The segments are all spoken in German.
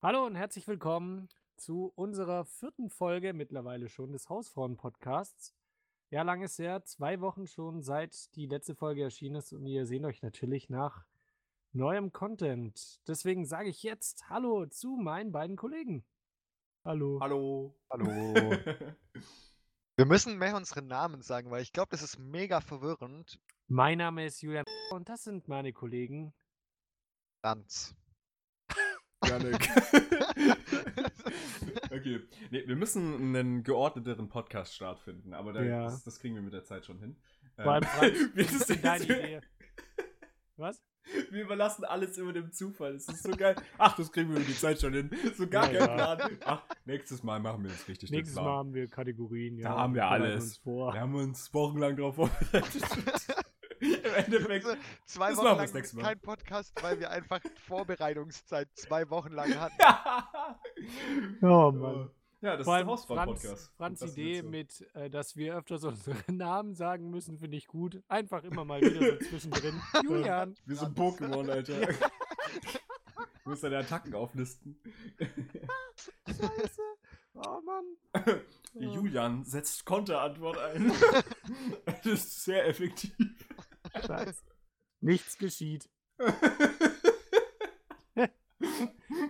Hallo und herzlich willkommen zu unserer 4. Folge mittlerweile schon des Hausfrauen-Podcasts. Ja, lang ist her, 2 Wochen schon, seit die letzte Folge erschienen ist und ihr sehnt euch natürlich nach neuem Content. Deswegen sage ich jetzt Hallo zu meinen beiden Kollegen. Hallo. Hallo. Hallo. Wir müssen mehr unsere Namen sagen, weil ich glaube, das ist mega verwirrend. Mein Name ist Julian und das sind meine Kollegen Franz. Okay, nee, wir müssen einen geordneteren Podcast-Start finden, aber das kriegen wir mit der Zeit schon hin. Das ist deine Idee. Was? Wir überlassen alles immer dem Zufall, das ist so geil. Ach, das kriegen wir mit der Zeit schon hin, so gar kein Plan. Ach, nächstes Mal machen wir das richtig. Nächstes Mal haben wir Kategorien, ja. Da haben wir alles. Wir haben uns wochenlang drauf vorbereitet. Im Endeffekt, 2 Wochen lang kein Podcast, weil wir einfach Vorbereitungszeit 2 Wochen lang hatten. Oh Mann. Ja, das ist der Hausfrauen-Podcast. Franz' Idee mit, dass wir öfters unsere Namen sagen müssen, finde ich gut. Einfach immer mal wieder so zwischendrin. Julian. Wir sind Pokémon, Alter. Ja. Du musst deine Attacken auflisten. Scheiße. Oh Mann. Julian setzt Konterantwort ein. Das ist sehr effektiv. Scheiße. Nichts geschieht.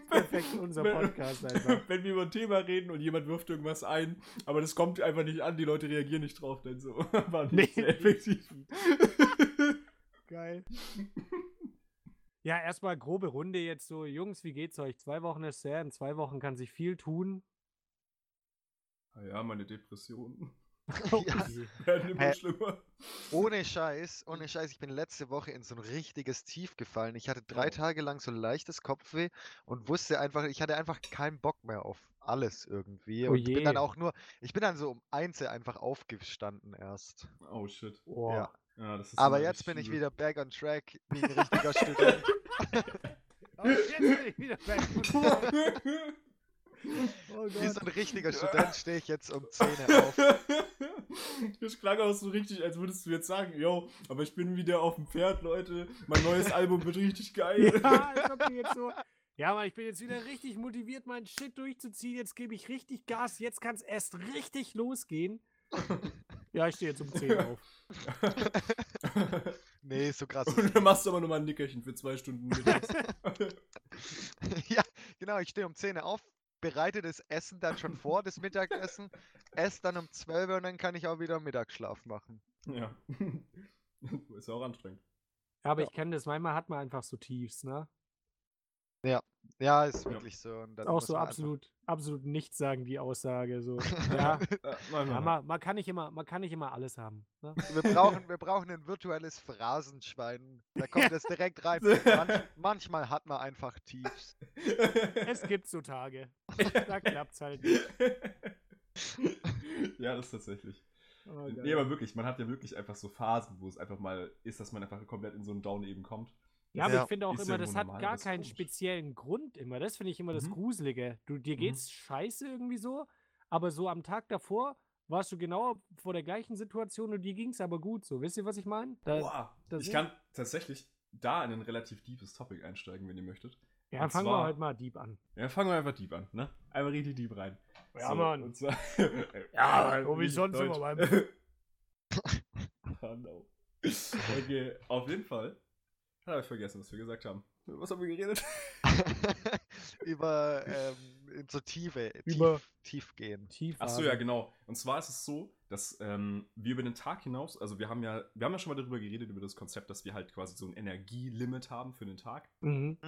Perfekt unser Podcast einfach. Wenn wir über ein Thema reden und jemand wirft irgendwas ein, aber das kommt einfach nicht an, die Leute reagieren nicht drauf, denn so war nicht sehr effektiv. Geil. Ja, erstmal grobe Runde jetzt so. Jungs, wie geht's euch? 2 Wochen ist her, in 2 Wochen kann sich viel tun. Na ja, meine Depressionen. Werden immer schlimmer. Ohne Scheiß, ich bin letzte Woche in so ein richtiges Tief gefallen. Ich hatte 3 Tage lang so leichtes Kopfweh und wusste einfach, ich hatte einfach keinen Bock mehr auf alles irgendwie. Und ich bin dann so um 1 einfach aufgestanden erst. Oh shit. Oh. Ja. Ja, das ist aber jetzt bin ich wieder back on track, wie ein richtiger Student. Aber jetzt bin ich wieder back on track. Oh Gott. Wie so ein richtiger Student stehe ich jetzt um 10 auf. Das klang auch so richtig, als würdest du jetzt sagen, yo, aber ich bin wieder auf dem Pferd, Leute. Mein neues Album wird richtig geil. Ja, aber ich bin jetzt wieder richtig motiviert, meinen Shit durchzuziehen. Jetzt gebe ich richtig Gas. Jetzt kann es erst richtig losgehen. Ja, ich stehe jetzt um 10 auf. Nee, ist so krass. Und dann machst du aber nochmal ein Nickerchen für 2 Stunden. Ja, genau, ich stehe um 10 auf. Bereite das Essen dann schon vor, das Mittagessen, esse dann um 12 und dann kann ich auch wieder Mittagsschlaf machen. Ja. Ist auch anstrengend. Aber ich kenne das, manchmal hat man einfach so Tiefs, ne? Ja, ist wirklich so. Und dann auch so absolut nichts sagen, die Aussage. So. Ja. Man kann nicht immer alles haben. Ne? Wir brauchen ein virtuelles Phrasenschwein. Da kommt das direkt rein. Manchmal hat man einfach Tiefs. Es gibt so Tage. Da klappt's halt nicht. Ja, das ist tatsächlich. Oh, nee, aber wirklich, man hat ja wirklich einfach so Phasen, wo es einfach mal ist, dass man einfach komplett in so einen Down eben kommt. Ja, aber ich finde auch immer, das hat gar keinen speziellen Grund immer. Das finde ich immer das Gruselige. Dir geht's scheiße irgendwie so, aber so am Tag davor warst du genau vor der gleichen Situation und dir ging's aber gut so. Wisst ihr, was ich meine? Ich kann tatsächlich da in ein relativ deepes Topic einsteigen, wenn ihr möchtet. Ja, dann fangen wir heute mal deep an. Ja, fangen wir einfach deep an, ne? Einmal richtig deep rein. Ja, so, Mann. Und zwar, ja, Mann. Wie sonst immer beim... Oh, no. Okay, auf jeden Fall. Habe ich vergessen, was wir gesagt haben. Was haben wir geredet? Über so Tiefgehen. Achso, ja, genau. Und zwar ist es so, dass wir über den Tag hinaus, also wir haben ja schon mal darüber geredet, über das Konzept, dass wir halt quasi so ein Energielimit haben für den Tag. Mhm.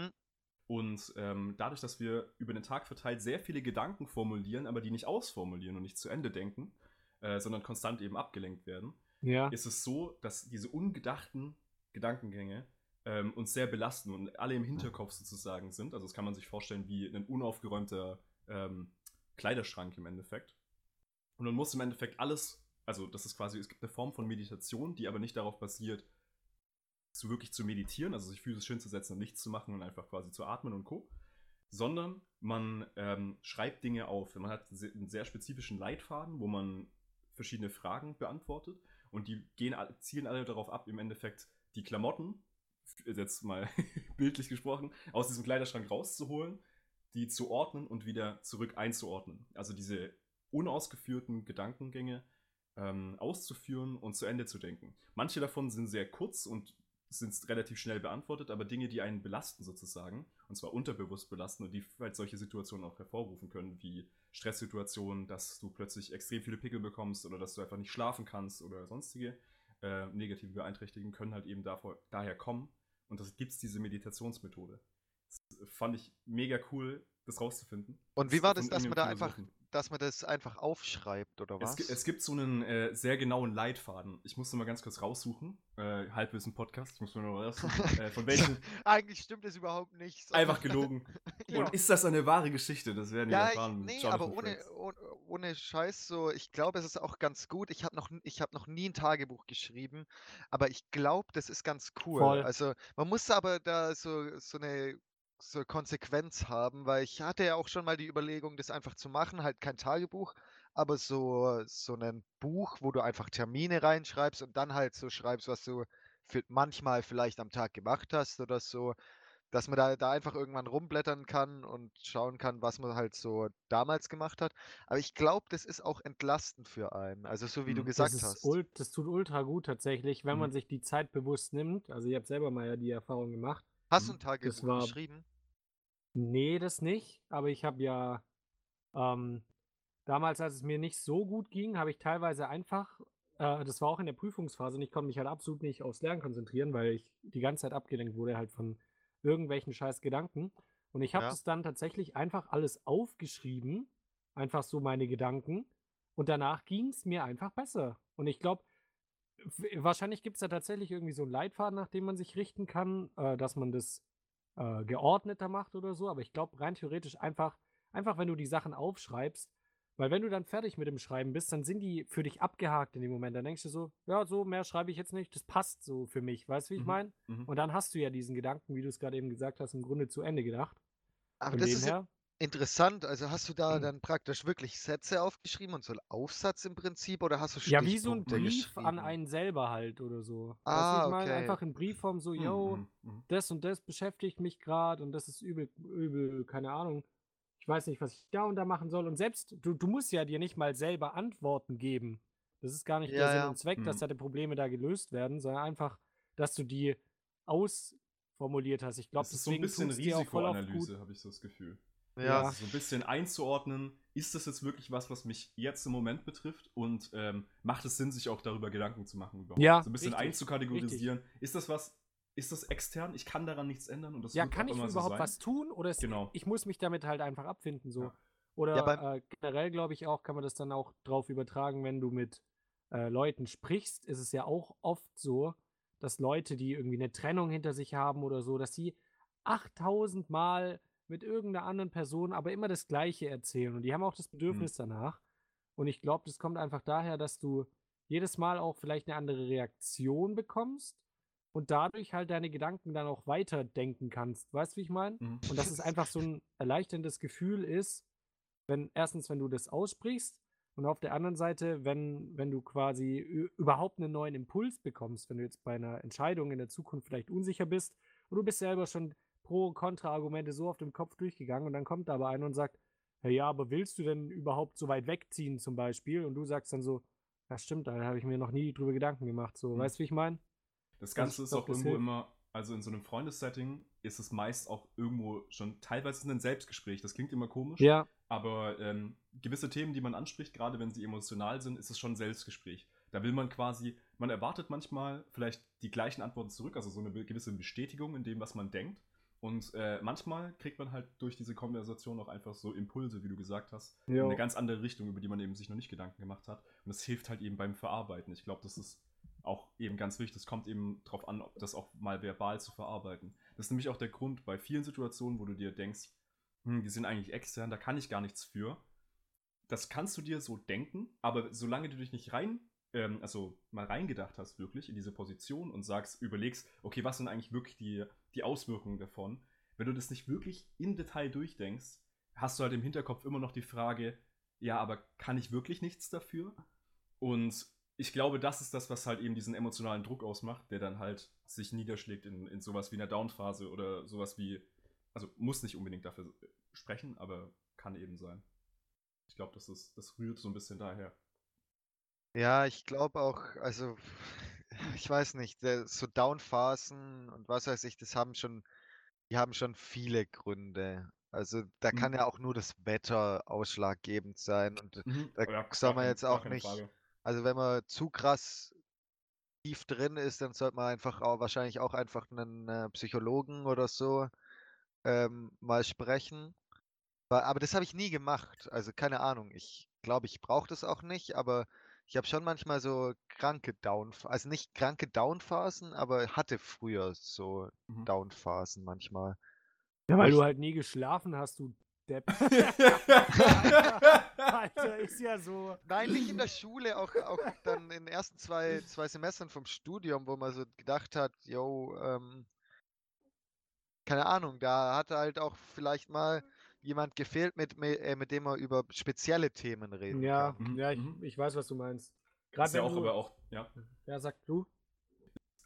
Und dadurch, dass wir über den Tag verteilt sehr viele Gedanken formulieren, aber die nicht ausformulieren und nicht zu Ende denken, sondern konstant eben abgelenkt werden, ist es so, dass diese ungedachten Gedankengänge uns sehr belasten und alle im Hinterkopf sozusagen sind. Also das kann man sich vorstellen wie ein unaufgeräumter Kleiderschrank im Endeffekt. Und man muss im Endeffekt alles, also das ist quasi, es gibt eine Form von Meditation, die aber nicht darauf basiert, wirklich zu meditieren, also sich physisch hinzusetzen und nichts zu machen und einfach quasi zu atmen und Co., sondern man schreibt Dinge auf. Man hat einen sehr spezifischen Leitfaden, wo man verschiedene Fragen beantwortet und die zielen alle darauf ab, im Endeffekt die Klamotten, jetzt mal bildlich gesprochen, aus diesem Kleiderschrank rauszuholen, die zu ordnen und wieder zurück einzuordnen. Also diese unausgeführten Gedankengänge auszuführen und zu Ende zu denken. Manche davon sind sehr kurz und sind relativ schnell beantwortet, aber Dinge, die einen belasten sozusagen, und zwar unterbewusst belasten und die halt solche Situationen auch hervorrufen können, wie Stresssituationen, dass du plötzlich extrem viele Pickel bekommst oder dass du einfach nicht schlafen kannst oder sonstige negative Beeinträchtigungen können halt eben daher kommen. Und das gibt's diese Meditationsmethode. Das fand ich mega cool, das rauszufinden. Und wie war das, dass man das einfach aufschreibt, oder was? Es gibt so einen sehr genauen Leitfaden. Ich musste mal ganz kurz raussuchen. Halbwissen Podcast, ich muss mir noch raussuchen. Von welchen? Eigentlich stimmt das überhaupt nicht. Einfach gelogen. Ja. Und ist das eine wahre Geschichte? Das werden wir erfahren. Nee, Jonathan, aber ohne Scheiß so. Ich glaube, es ist auch ganz gut. Ich habe noch nie ein Tagebuch geschrieben, aber ich glaube, das ist ganz cool. Voll. Also man muss aber da so eine Konsequenz haben, weil ich hatte ja auch schon mal die Überlegung, das einfach zu machen, halt kein Tagebuch, aber so ein Buch, wo du einfach Termine reinschreibst und dann halt so schreibst, was du manchmal vielleicht am Tag gemacht hast oder so, dass man da einfach irgendwann rumblättern kann und schauen kann, was man halt so damals gemacht hat. Aber ich glaube, das ist auch entlastend für einen, also so wie du gesagt hast. Das tut ultra gut tatsächlich, wenn man sich die Zeit bewusst nimmt. Also ich habe selber mal ja die Erfahrung gemacht. Hast du ein Tagebuch geschrieben? Nee, das nicht. Aber ich habe ja damals, als es mir nicht so gut ging, habe ich teilweise einfach, das war auch in der Prüfungsphase, und ich konnte mich halt absolut nicht aufs Lernen konzentrieren, weil ich die ganze Zeit abgelenkt wurde halt von irgendwelchen scheiß Gedanken. Und ich habe das dann tatsächlich einfach alles aufgeschrieben, einfach so meine Gedanken. Und danach ging es mir einfach besser. Und ich glaube, wahrscheinlich gibt es da tatsächlich irgendwie so einen Leitfaden, nach dem man sich richten kann, dass man das geordneter macht oder so. Aber ich glaube, rein theoretisch einfach, wenn du die Sachen aufschreibst, weil wenn du dann fertig mit dem Schreiben bist, dann sind die für dich abgehakt in dem Moment. Dann denkst du so, ja, so mehr schreibe ich jetzt nicht, das passt so für mich, weißt du, wie ich meine? Mhm. Und dann hast du ja diesen Gedanken, wie du es gerade eben gesagt hast, im Grunde zu Ende gedacht. Aber das ist interessant, also hast du da dann praktisch wirklich Sätze aufgeschrieben und so einen Aufsatz im Prinzip, oder hast du Stichpunkte? Ja, wie so ein Brief an einen selber halt oder so. Ah, okay. Mal einfach in Briefform so, yo, das und das beschäftigt mich gerade und das ist übel, keine Ahnung. Ich weiß nicht, was ich da und da machen soll. Und selbst, du musst ja dir nicht mal selber Antworten geben. Das ist gar nicht der Sinn und Zweck, dass deine Probleme da gelöst werden, sondern einfach, dass du die ausformuliert hast. Ich glaube, das ist so ein bisschen Risikoanalyse, habe ich so das Gefühl. Ja. Also so ein bisschen einzuordnen, ist das jetzt wirklich was mich jetzt im Moment betrifft, und macht es Sinn, sich auch darüber Gedanken zu machen überhaupt? Ja, so ein bisschen richtig, einzukategorisieren. Richtig. Ist das extern? Ich kann daran nichts ändern und das ja, kann ich immer überhaupt so was tun, oder ich muss mich damit halt einfach abfinden so. Ja. Oder generell glaube ich auch, kann man das dann auch drauf übertragen, wenn du mit Leuten sprichst, ist es ja auch oft so, dass Leute, die irgendwie eine Trennung hinter sich haben oder so, dass sie 8000 Mal mit irgendeiner anderen Person, aber immer das Gleiche erzählen. Und die haben auch das Bedürfnis danach. Und ich glaube, das kommt einfach daher, dass du jedes Mal auch vielleicht eine andere Reaktion bekommst und dadurch halt deine Gedanken dann auch weiterdenken kannst. Weißt du, wie ich meine? Mhm. Und dass es einfach so ein erleichterndes Gefühl ist, wenn du das aussprichst, und auf der anderen Seite, wenn du quasi überhaupt einen neuen Impuls bekommst, wenn du jetzt bei einer Entscheidung in der Zukunft vielleicht unsicher bist und du bist selber schon Pro-Kontra-Argumente so auf dem Kopf durchgegangen, und dann kommt da aber einer und sagt, hey, ja, aber willst du denn überhaupt so weit wegziehen zum Beispiel? Und du sagst dann so, ja stimmt, da habe ich mir noch nie drüber Gedanken gemacht. So, weißt du, wie ich meine? Das Ganze ist auch irgendwo immer, also in so einem Freundessetting ist es meist auch irgendwo schon teilweise ein Selbstgespräch. Das klingt immer komisch, ja, aber gewisse Themen, die man anspricht, gerade wenn sie emotional sind, ist es schon ein Selbstgespräch. Da will man quasi, man erwartet manchmal vielleicht die gleichen Antworten zurück, also so eine gewisse Bestätigung in dem, was man denkt. Und manchmal kriegt man halt durch diese Konversation auch einfach so Impulse, wie du gesagt hast, in eine ganz andere Richtung, über die man eben sich noch nicht Gedanken gemacht hat. Und das hilft halt eben beim Verarbeiten. Ich glaube, das ist auch eben ganz wichtig. Das kommt eben drauf an, ob das auch mal verbal zu verarbeiten. Das ist nämlich auch der Grund bei vielen Situationen, wo du dir denkst, die sind eigentlich extern, da kann ich gar nichts für. Das kannst du dir so denken, aber solange du dich nicht mal reingedacht hast wirklich in diese Position und überlegst, okay, was sind eigentlich wirklich die Auswirkungen davon? Wenn du das nicht wirklich im Detail durchdenkst, hast du halt im Hinterkopf immer noch die Frage, ja, aber kann ich wirklich nichts dafür? Und ich glaube, das ist das, was halt eben diesen emotionalen Druck ausmacht, der dann halt sich niederschlägt in sowas wie einer Downphase oder sowas wie also muss nicht unbedingt dafür sprechen, aber kann eben sein. Ich glaube, das rührt so ein bisschen daher. Ja, ich glaube auch, also ich weiß nicht, so Downphasen und was weiß ich, die haben schon viele Gründe. Also da kann ja auch nur das Wetter ausschlaggebend sein und da soll man jetzt auch nicht, Frage. Also wenn man zu krass tief drin ist, dann sollte man einfach wahrscheinlich auch einen Psychologen oder so mal sprechen. Aber das habe ich nie gemacht, also keine Ahnung, ich glaube, ich brauche das auch nicht, aber ich habe schon manchmal so kranke Downphasen, also nicht kranke Downphasen, aber hatte früher so Downphasen manchmal. Ja, weil du halt nie geschlafen hast, du Depp. Alter, ist ja so. Nein, nicht in der Schule, auch dann in den ersten zwei Semestern vom Studium, wo man so gedacht hat, yo, keine Ahnung, da hat halt auch vielleicht mal jemand gefehlt, mit dem man über spezielle Themen reden kann. Ja, ich weiß, was du meinst. Grad ist ja auch, ja. Ja, sagst du?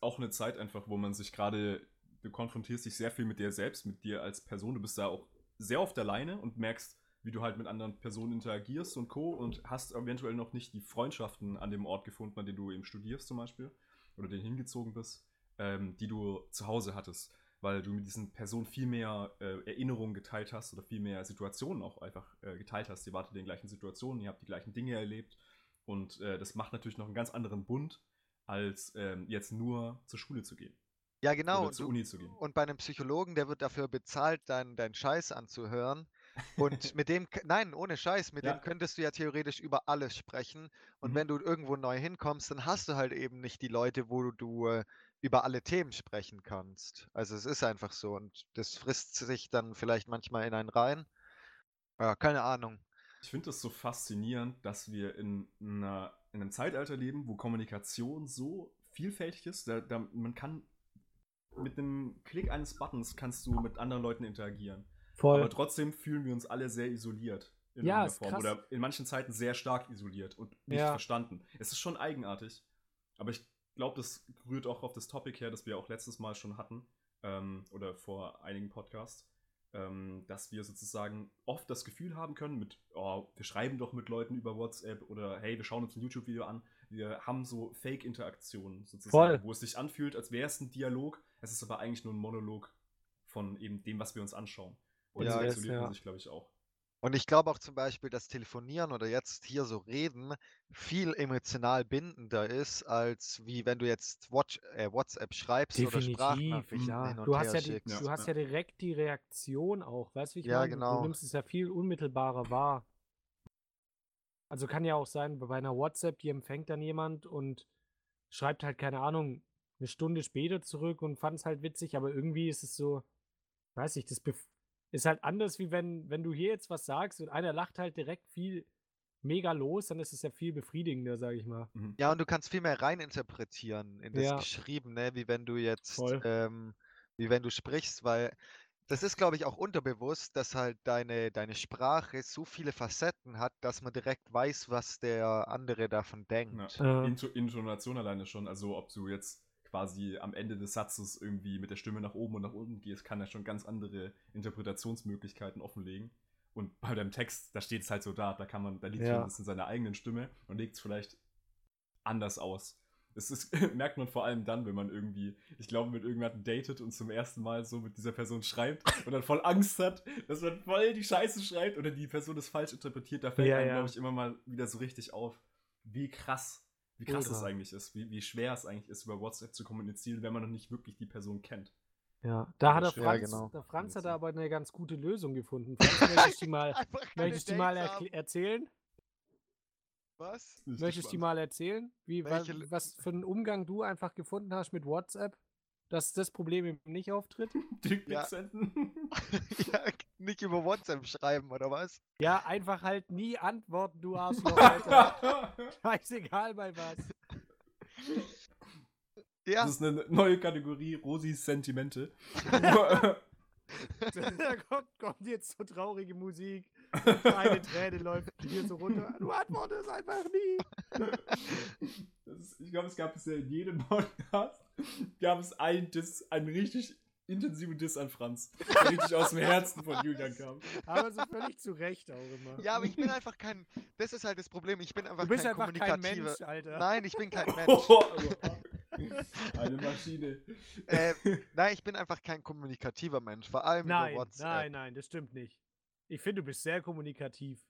Auch eine Zeit einfach, wo man sich gerade, du konfrontierst dich sehr viel mit dir selbst, mit dir als Person, du bist da auch sehr oft alleine und merkst, wie du halt mit anderen Personen interagierst und Co. und hast eventuell noch nicht die Freundschaften an dem Ort gefunden, an dem du eben studierst zum Beispiel oder den hingezogen bist, die du zu Hause hattest, weil du mit diesen Personen viel mehr Erinnerungen geteilt hast oder viel mehr Situationen auch einfach geteilt hast. Ihr wart in den gleichen Situationen, ihr habt die gleichen Dinge erlebt und das macht natürlich noch einen ganz anderen Bund, als jetzt nur zur Schule zu gehen. Ja, genau. Oder zur Uni zu gehen. Und bei einem Psychologen, der wird dafür bezahlt, deinen Scheiß anzuhören. Und mit dem, nein, ohne Scheiß, mit dem könntest du ja theoretisch über alles sprechen. Und wenn du irgendwo neu hinkommst, dann hast du halt eben nicht die Leute, wo du über alle Themen sprechen kannst. Also es ist einfach so. Und das frisst sich dann vielleicht manchmal in einen rein. Ja, keine Ahnung. Ich finde das so faszinierend, dass wir in einem Zeitalter leben, wo Kommunikation so vielfältig ist. Man kann mit einem Klick eines Buttons kannst du mit anderen Leuten interagieren. Voll. Aber trotzdem fühlen wir uns alle sehr isoliert in einer Form. Krass. Oder in manchen Zeiten sehr stark isoliert und nicht verstanden. Es ist schon eigenartig. Aber ich glaube, das rührt auch auf das Topic her, das wir auch letztes Mal schon hatten, oder vor einigen Podcasts, dass wir sozusagen oft das Gefühl haben können mit, oh, wir schreiben doch mit Leuten über WhatsApp oder hey, wir schauen uns ein YouTube-Video an. Wir haben so Fake-Interaktionen sozusagen, wo es sich anfühlt, als wäre es ein Dialog. Es ist aber eigentlich nur ein Monolog von eben dem, was wir uns anschauen. Und so isoliert man sich, glaube ich, auch. Und ich glaube auch zum Beispiel, dass Telefonieren oder jetzt hier so reden viel emotional bindender ist, als wie wenn du jetzt WhatsApp schreibst. Definitiv, oder Sprachnachrichten hin und her schickst. Du hast ja direkt die Reaktion auch, weißt du, wie ich meine? Genau. Du nimmst es ja viel unmittelbarer wahr. Also kann ja auch sein, bei einer WhatsApp, die empfängt dann jemand und schreibt halt, keine Ahnung, eine Stunde später zurück und fand es halt witzig, aber irgendwie ist es so, weiß ich, das ist halt anders, wie wenn du hier jetzt was sagst und einer lacht halt direkt viel mega los, dann ist es ja viel befriedigender, sage ich mal. Ja, und du kannst viel mehr reininterpretieren in das Geschriebene, wie wenn du jetzt, wie wenn du sprichst, weil das ist, glaube ich, auch unterbewusst, dass halt deine Sprache so viele Facetten hat, dass man direkt weiß, was der andere davon denkt. Ja. Intonation alleine schon, also ob du jetzt quasi am Ende des Satzes irgendwie mit der Stimme nach oben und nach unten gehst, kann ja schon ganz andere Interpretationsmöglichkeiten offenlegen. Und bei deinem Text, da steht es halt so da liegt schon ein bisschen seine eigenen Stimme und legt es vielleicht anders aus. Das merkt man vor allem dann, wenn man irgendwie, ich glaube, mit irgendjemandem datet und zum ersten Mal so mit dieser Person schreibt und dann voll Angst hat, dass man voll die Scheiße schreibt oder die Person das falsch interpretiert. Da fällt einem, glaube ich, immer mal wieder so richtig auf, wie krass es eigentlich ist, wie schwer es eigentlich ist, über WhatsApp zu kommunizieren, wenn man noch nicht wirklich die Person kennt. Ja, da hat der Franz hat aber eine ganz gute Lösung gefunden. Franz, möchtest du die mal erzählen? Was? Möchtest du mal erzählen, was für einen Umgang du einfach gefunden hast mit WhatsApp, dass das Problem eben nicht auftritt? Dickpics senden? Ja, nicht über WhatsApp schreiben, oder was? Ja, einfach halt nie antworten, du Arschloch, Alter. Scheißegal bei was. Ja. Das ist eine neue Kategorie, Rosis Sentimente. Da kommt jetzt so traurige Musik. Eine Träne läuft hier so runter. Du antwortest einfach nie. Ich glaube, es gab bisher in jedem Podcast, gab es ein richtig intensiven Diss an Franz, der richtig aus dem Herzen von Julian kam. Aber so völlig zu Recht auch immer. Ja, aber ich bin einfach kein, das ist halt das Problem, ich bin einfach kein kommunikativer. Du bist einfach kein Mensch, Alter. Nein, ich bin kein Mensch. Eine Maschine. Nein, ich bin einfach kein kommunikativer Mensch, vor allem über WhatsApp. Nein, das stimmt nicht. Ich finde, du bist sehr kommunikativ,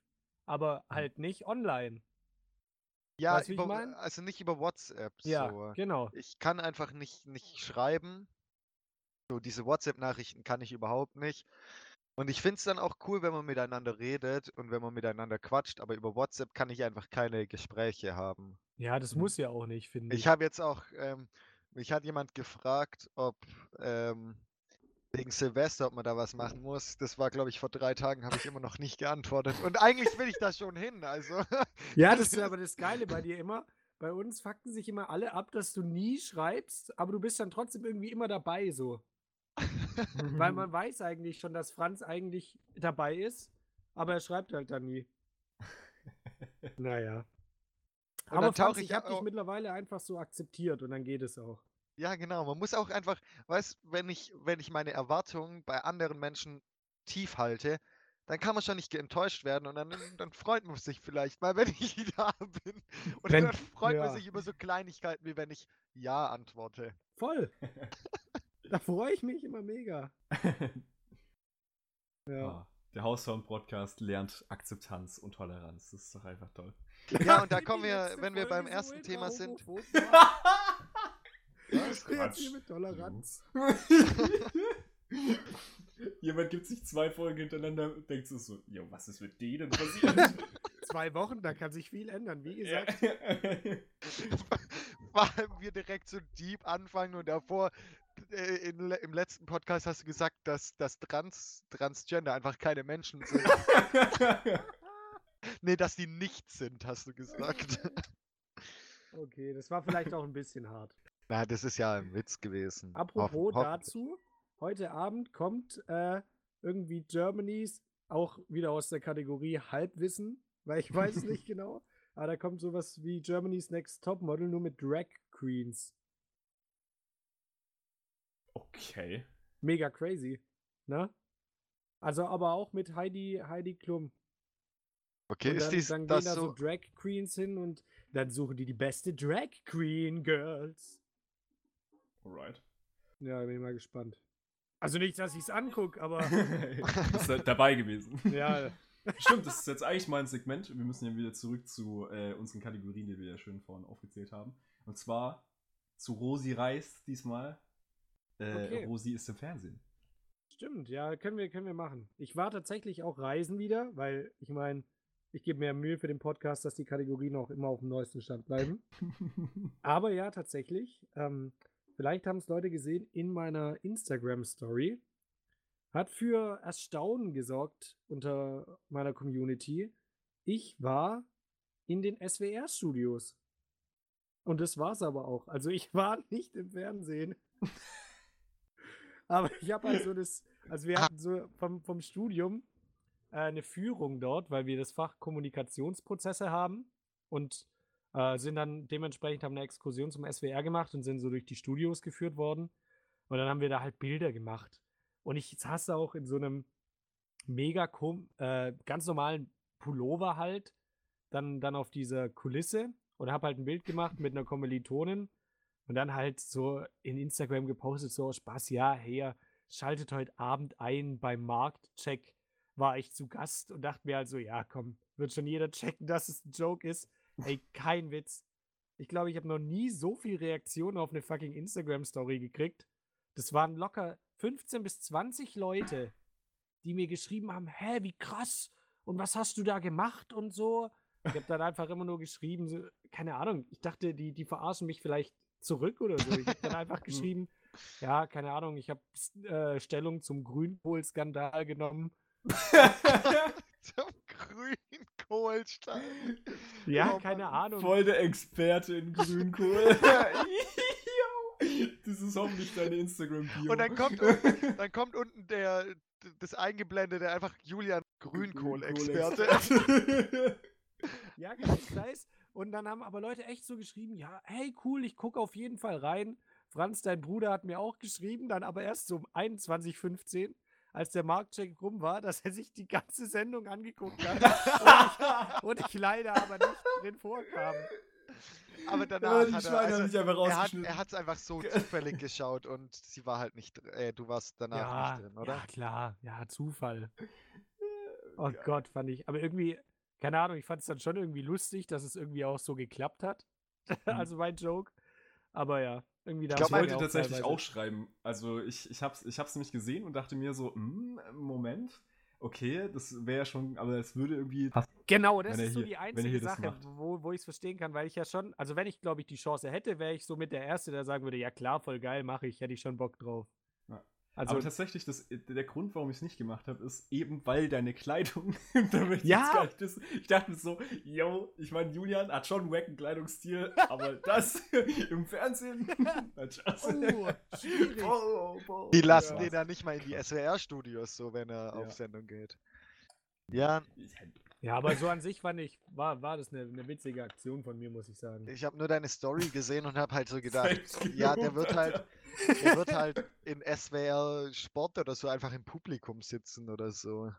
aber halt nicht online. Ja, weißt, also nicht über WhatsApp. Ja, so. Genau. Ich kann einfach nicht schreiben. So, diese WhatsApp-Nachrichten kann ich überhaupt nicht. Und ich finde es dann auch cool, wenn man miteinander redet und wenn man miteinander quatscht, aber über WhatsApp kann ich einfach keine Gespräche haben. Ja, das muss ja auch nicht, finde ich. Ich habe jetzt auch, mich hat jemand gefragt, ob wegen Silvester, ob man da was machen muss. Das war, glaube ich, vor 3 Tagen, habe ich immer noch nicht geantwortet. Und eigentlich will ich da schon hin, also. Ja, das ist aber das Geile bei dir immer. Bei uns fucken sich immer alle ab, dass du nie schreibst, aber du bist dann trotzdem irgendwie immer dabei, so. Weil man weiß eigentlich schon, dass Franz eigentlich dabei ist, aber er schreibt halt dann nie. Naja. Und aber Franz, ich habe dich mittlerweile einfach so akzeptiert und dann geht es auch. Ja, genau. Man muss auch einfach, weißt du, wenn ich meine Erwartungen bei anderen Menschen tief halte, dann kann man schon nicht enttäuscht werden und dann freut man sich vielleicht mal, wenn ich da bin. Und dann freut man sich über so Kleinigkeiten, wie wenn ich Ja antworte. Voll. Da freue ich mich immer mega. Ja. Der Hausfrauen-Podcast lernt Akzeptanz und Toleranz. Das ist doch einfach toll. Ja, und da kommen wir, wenn wir beim ersten Thema sind. Was? Jetzt hier mit Toleranz. Jemand gibt sich 2 Folgen hintereinander und denkt sich so, jo, was ist mit denen passiert? 2 Wochen, da kann sich viel ändern, wie gesagt. Vor allem wir direkt so deep anfangen und davor, im letzten Podcast hast du gesagt, dass Transgender einfach keine Menschen sind. Nee, dass die nicht sind, hast du gesagt. Okay, das war vielleicht auch ein bisschen hart. Na, das ist ja ein Witz gewesen. Apropos dazu... Heute Abend kommt irgendwie Germany's, auch wieder aus der Kategorie Halbwissen, weil ich weiß es nicht genau, aber da kommt sowas wie Germany's Next Top Model, nur mit Drag Queens. Okay. Mega crazy, ne? Also aber auch mit Heidi Klum. Okay, und dann gehen da so Drag Queens hin und dann suchen die beste Drag Queen Girls. Alright. Ja, bin ich mal gespannt. Also nicht, dass ich es angucke, aber... Bist halt dabei gewesen. Ja. Stimmt, das ist jetzt eigentlich mal ein Segment. Wir müssen ja wieder zurück zu unseren Kategorien, die wir ja schön vorhin aufgezählt haben. Und zwar zu Rosi Reis diesmal. Okay. Rosi ist im Fernsehen. Stimmt, ja, können wir machen. Ich war tatsächlich auch Reisen wieder, weil ich meine, ich gebe mir Mühe für den Podcast, dass die Kategorien auch immer auf dem neuesten Stand bleiben. Aber ja, tatsächlich... vielleicht haben es Leute gesehen, in meiner Instagram-Story hat für Erstaunen gesorgt unter meiner Community. Ich war in den SWR-Studios. Und das war's aber auch. Also ich war nicht im Fernsehen. Aber ich habe halt so das, also wir hatten so vom Studium eine Führung dort, weil wir das Fach Kommunikationsprozesse haben und sind dann dementsprechend, haben eine Exkursion zum SWR gemacht und sind so durch die Studios geführt worden. Und dann haben wir da halt Bilder gemacht. Und ich saß auch in so einem mega ganz normalen Pullover halt, dann auf dieser Kulisse und habe halt ein Bild gemacht mit einer Kommilitonin und dann halt so in Instagram gepostet, so Spaß, ja, her, schaltet heute Abend ein beim Marktcheck, war ich zu Gast und dachte mir halt so, ja komm, wird schon jeder checken, dass es ein Joke ist. Ey, kein Witz. Ich glaube, ich habe noch nie so viel Reaktionen auf eine fucking Instagram-Story gekriegt. Das waren locker 15 bis 20 Leute, die mir geschrieben haben, hä, wie krass, und was hast du da gemacht und so. Ich habe dann einfach immer nur geschrieben, so, keine Ahnung, ich dachte, die verarschen mich vielleicht zurück oder so. Ich habe dann einfach geschrieben, ja, keine Ahnung, ich habe Stellung zum Grünkohl-Skandal genommen. Zum Grünkohl-Stein. Ja, oh, keine Ahnung. Voll der Experte in Grünkohl. Das ist hoffentlich deine Instagram-Bio. Und dann kommt unten das eingeblendete, einfach Julian Grünkohl-Experte. Ja, ganz nice. Und dann haben aber Leute echt so geschrieben, ja, hey, cool, ich gucke auf jeden Fall rein. Franz, dein Bruder hat mir auch geschrieben, dann aber erst so um 21:15 Uhr, als der Marktcheck rum war, dass er sich die ganze Sendung angeguckt hat und ich leider aber nicht drin vorkam. Aber danach hat er, also, er hat es einfach so zufällig geschaut und sie war halt nicht, du warst danach nicht drin, oder? Ja, klar. Ja, Zufall. Oh ja. Gott, fand ich. Aber irgendwie, keine Ahnung, ich fand es dann schon irgendwie lustig, dass es irgendwie auch so geklappt hat. Also mein Joke. Aber ja, irgendwie da. Ich wollte tatsächlich auch schreiben. Also ich hab's nämlich gesehen und dachte mir so, Moment. Okay, das wäre ja schon, aber es würde irgendwie... Genau, das ist so die einzige Sache, wo ich es verstehen kann, weil ich ja schon, also wenn ich, glaube ich, die Chance hätte, wäre ich so mit der Erste, der sagen würde, ja klar, voll geil, mache ich, hätte ich schon Bock drauf. Ja. Also, aber tatsächlich, der Grund, warum ich es nicht gemacht habe, ist eben, weil deine Kleidung, ich dachte so, yo, ich meine, Julian hat schon einen wacken Kleidungsstil, aber das im Fernsehen, schwierig. Die lassen den dann nicht mal in die SWR-Studios, so, wenn er auf Sendung geht. Ja. Ja, aber so an sich war das eine witzige Aktion von mir, muss ich sagen. Ich habe nur deine Story gesehen und habe halt so gedacht, ja, der wird halt in SWR Sport oder so einfach im Publikum sitzen oder so.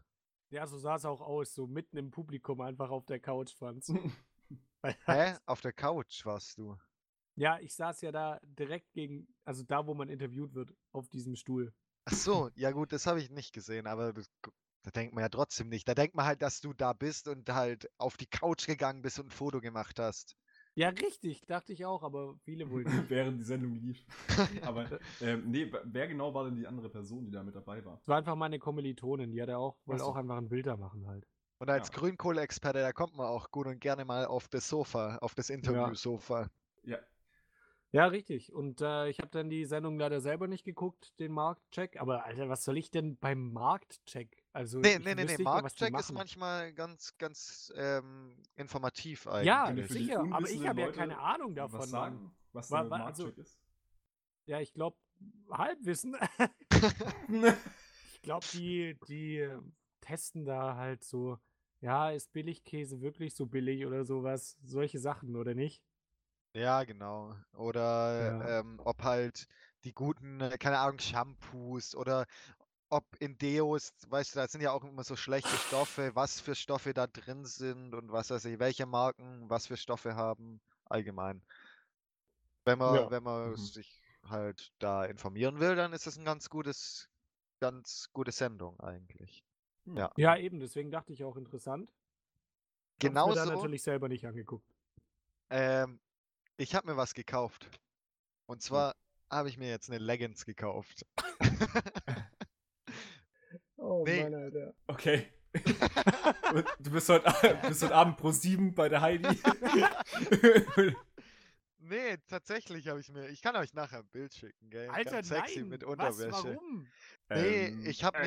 Ja, so sah es auch aus, so mitten im Publikum einfach auf der Couch, Franz. Hä? Auf der Couch warst du? Ja, ich saß ja da direkt also da, wo man interviewt wird, auf diesem Stuhl. Ach so, ja gut, das habe ich nicht gesehen, aber... Da denkt man ja trotzdem nicht. Da denkt man halt, dass du da bist und halt auf die Couch gegangen bist und ein Foto gemacht hast. Ja, richtig, dachte ich auch, aber viele wohl nicht. Während die Sendung lief. Aber wer genau war denn die andere Person, die da mit dabei war? Das war einfach meine Kommilitonin, die hat ja auch, wollte auch einfach ein Bild da machen halt. Und als Grünkohl-Experte, da kommt man auch gut und gerne mal auf das Sofa, auf das Interview-Sofa. Ja. Ja, richtig. Und ich habe dann die Sendung leider selber nicht geguckt, den Marktcheck. Aber Alter, was soll ich denn beim Marktcheck? Also, nee. Marktcheck ist manchmal ganz, ganz informativ eigentlich. Ja, sicher. Aber ich habe ja keine Ahnung davon. Was sagen? Was der Marktcheck ist? Ja, ich glaube, Halbwissen. Ich glaube, die testen da halt so, ja, ist Billigkäse wirklich so billig oder sowas? Solche Sachen, oder nicht? Ja, genau. Oder ob halt die guten, keine Ahnung, Shampoos oder ob in Deos, weißt du, da sind ja auch immer so schlechte Stoffe, was für Stoffe da drin sind und was weiß ich, welche Marken, was für Stoffe haben, allgemein. Wenn man sich halt da informieren will, dann ist das eine ganz gute Sendung eigentlich. Ja. Ja, eben, deswegen dachte ich auch interessant. Genau so. Ich habe mir natürlich selber nicht angeguckt. Ich habe mir was gekauft. Und zwar habe ich mir jetzt eine Leggings gekauft. Oh Mann, Alter. Okay. Du bist heute Abend ProSieben bei der Heidi. Nee, tatsächlich habe ich mir... Ich kann euch nachher ein Bild schicken, gell? Alter, ganz sexy nein, mit Unterwäsche. Was, warum? Nee, ich habe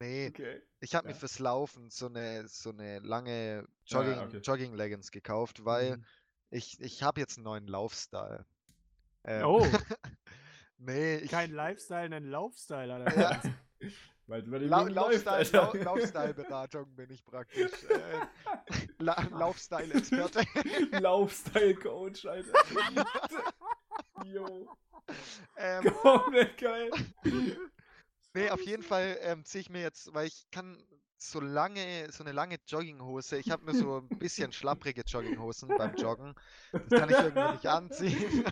mir... Ich habe mir fürs Laufen so eine lange Jogging-Leggings gekauft, weil... Ich habe jetzt einen neuen Laufstyle. Oh! Nee. Kein Lifestyle, einen Laufstyle, Alter. Ja. Laufstyle-Beratung bin ich praktisch. Laufstyle-Experte. Laufstyle-Coach, Alter. Jo. Komplett geil. Nee, auf jeden Fall ziehe ich mir jetzt, weil ich kann... so eine lange Jogginghose. Ich habe mir so ein bisschen schlapprige Jogginghosen beim Joggen. Das kann ich irgendwie nicht anziehen.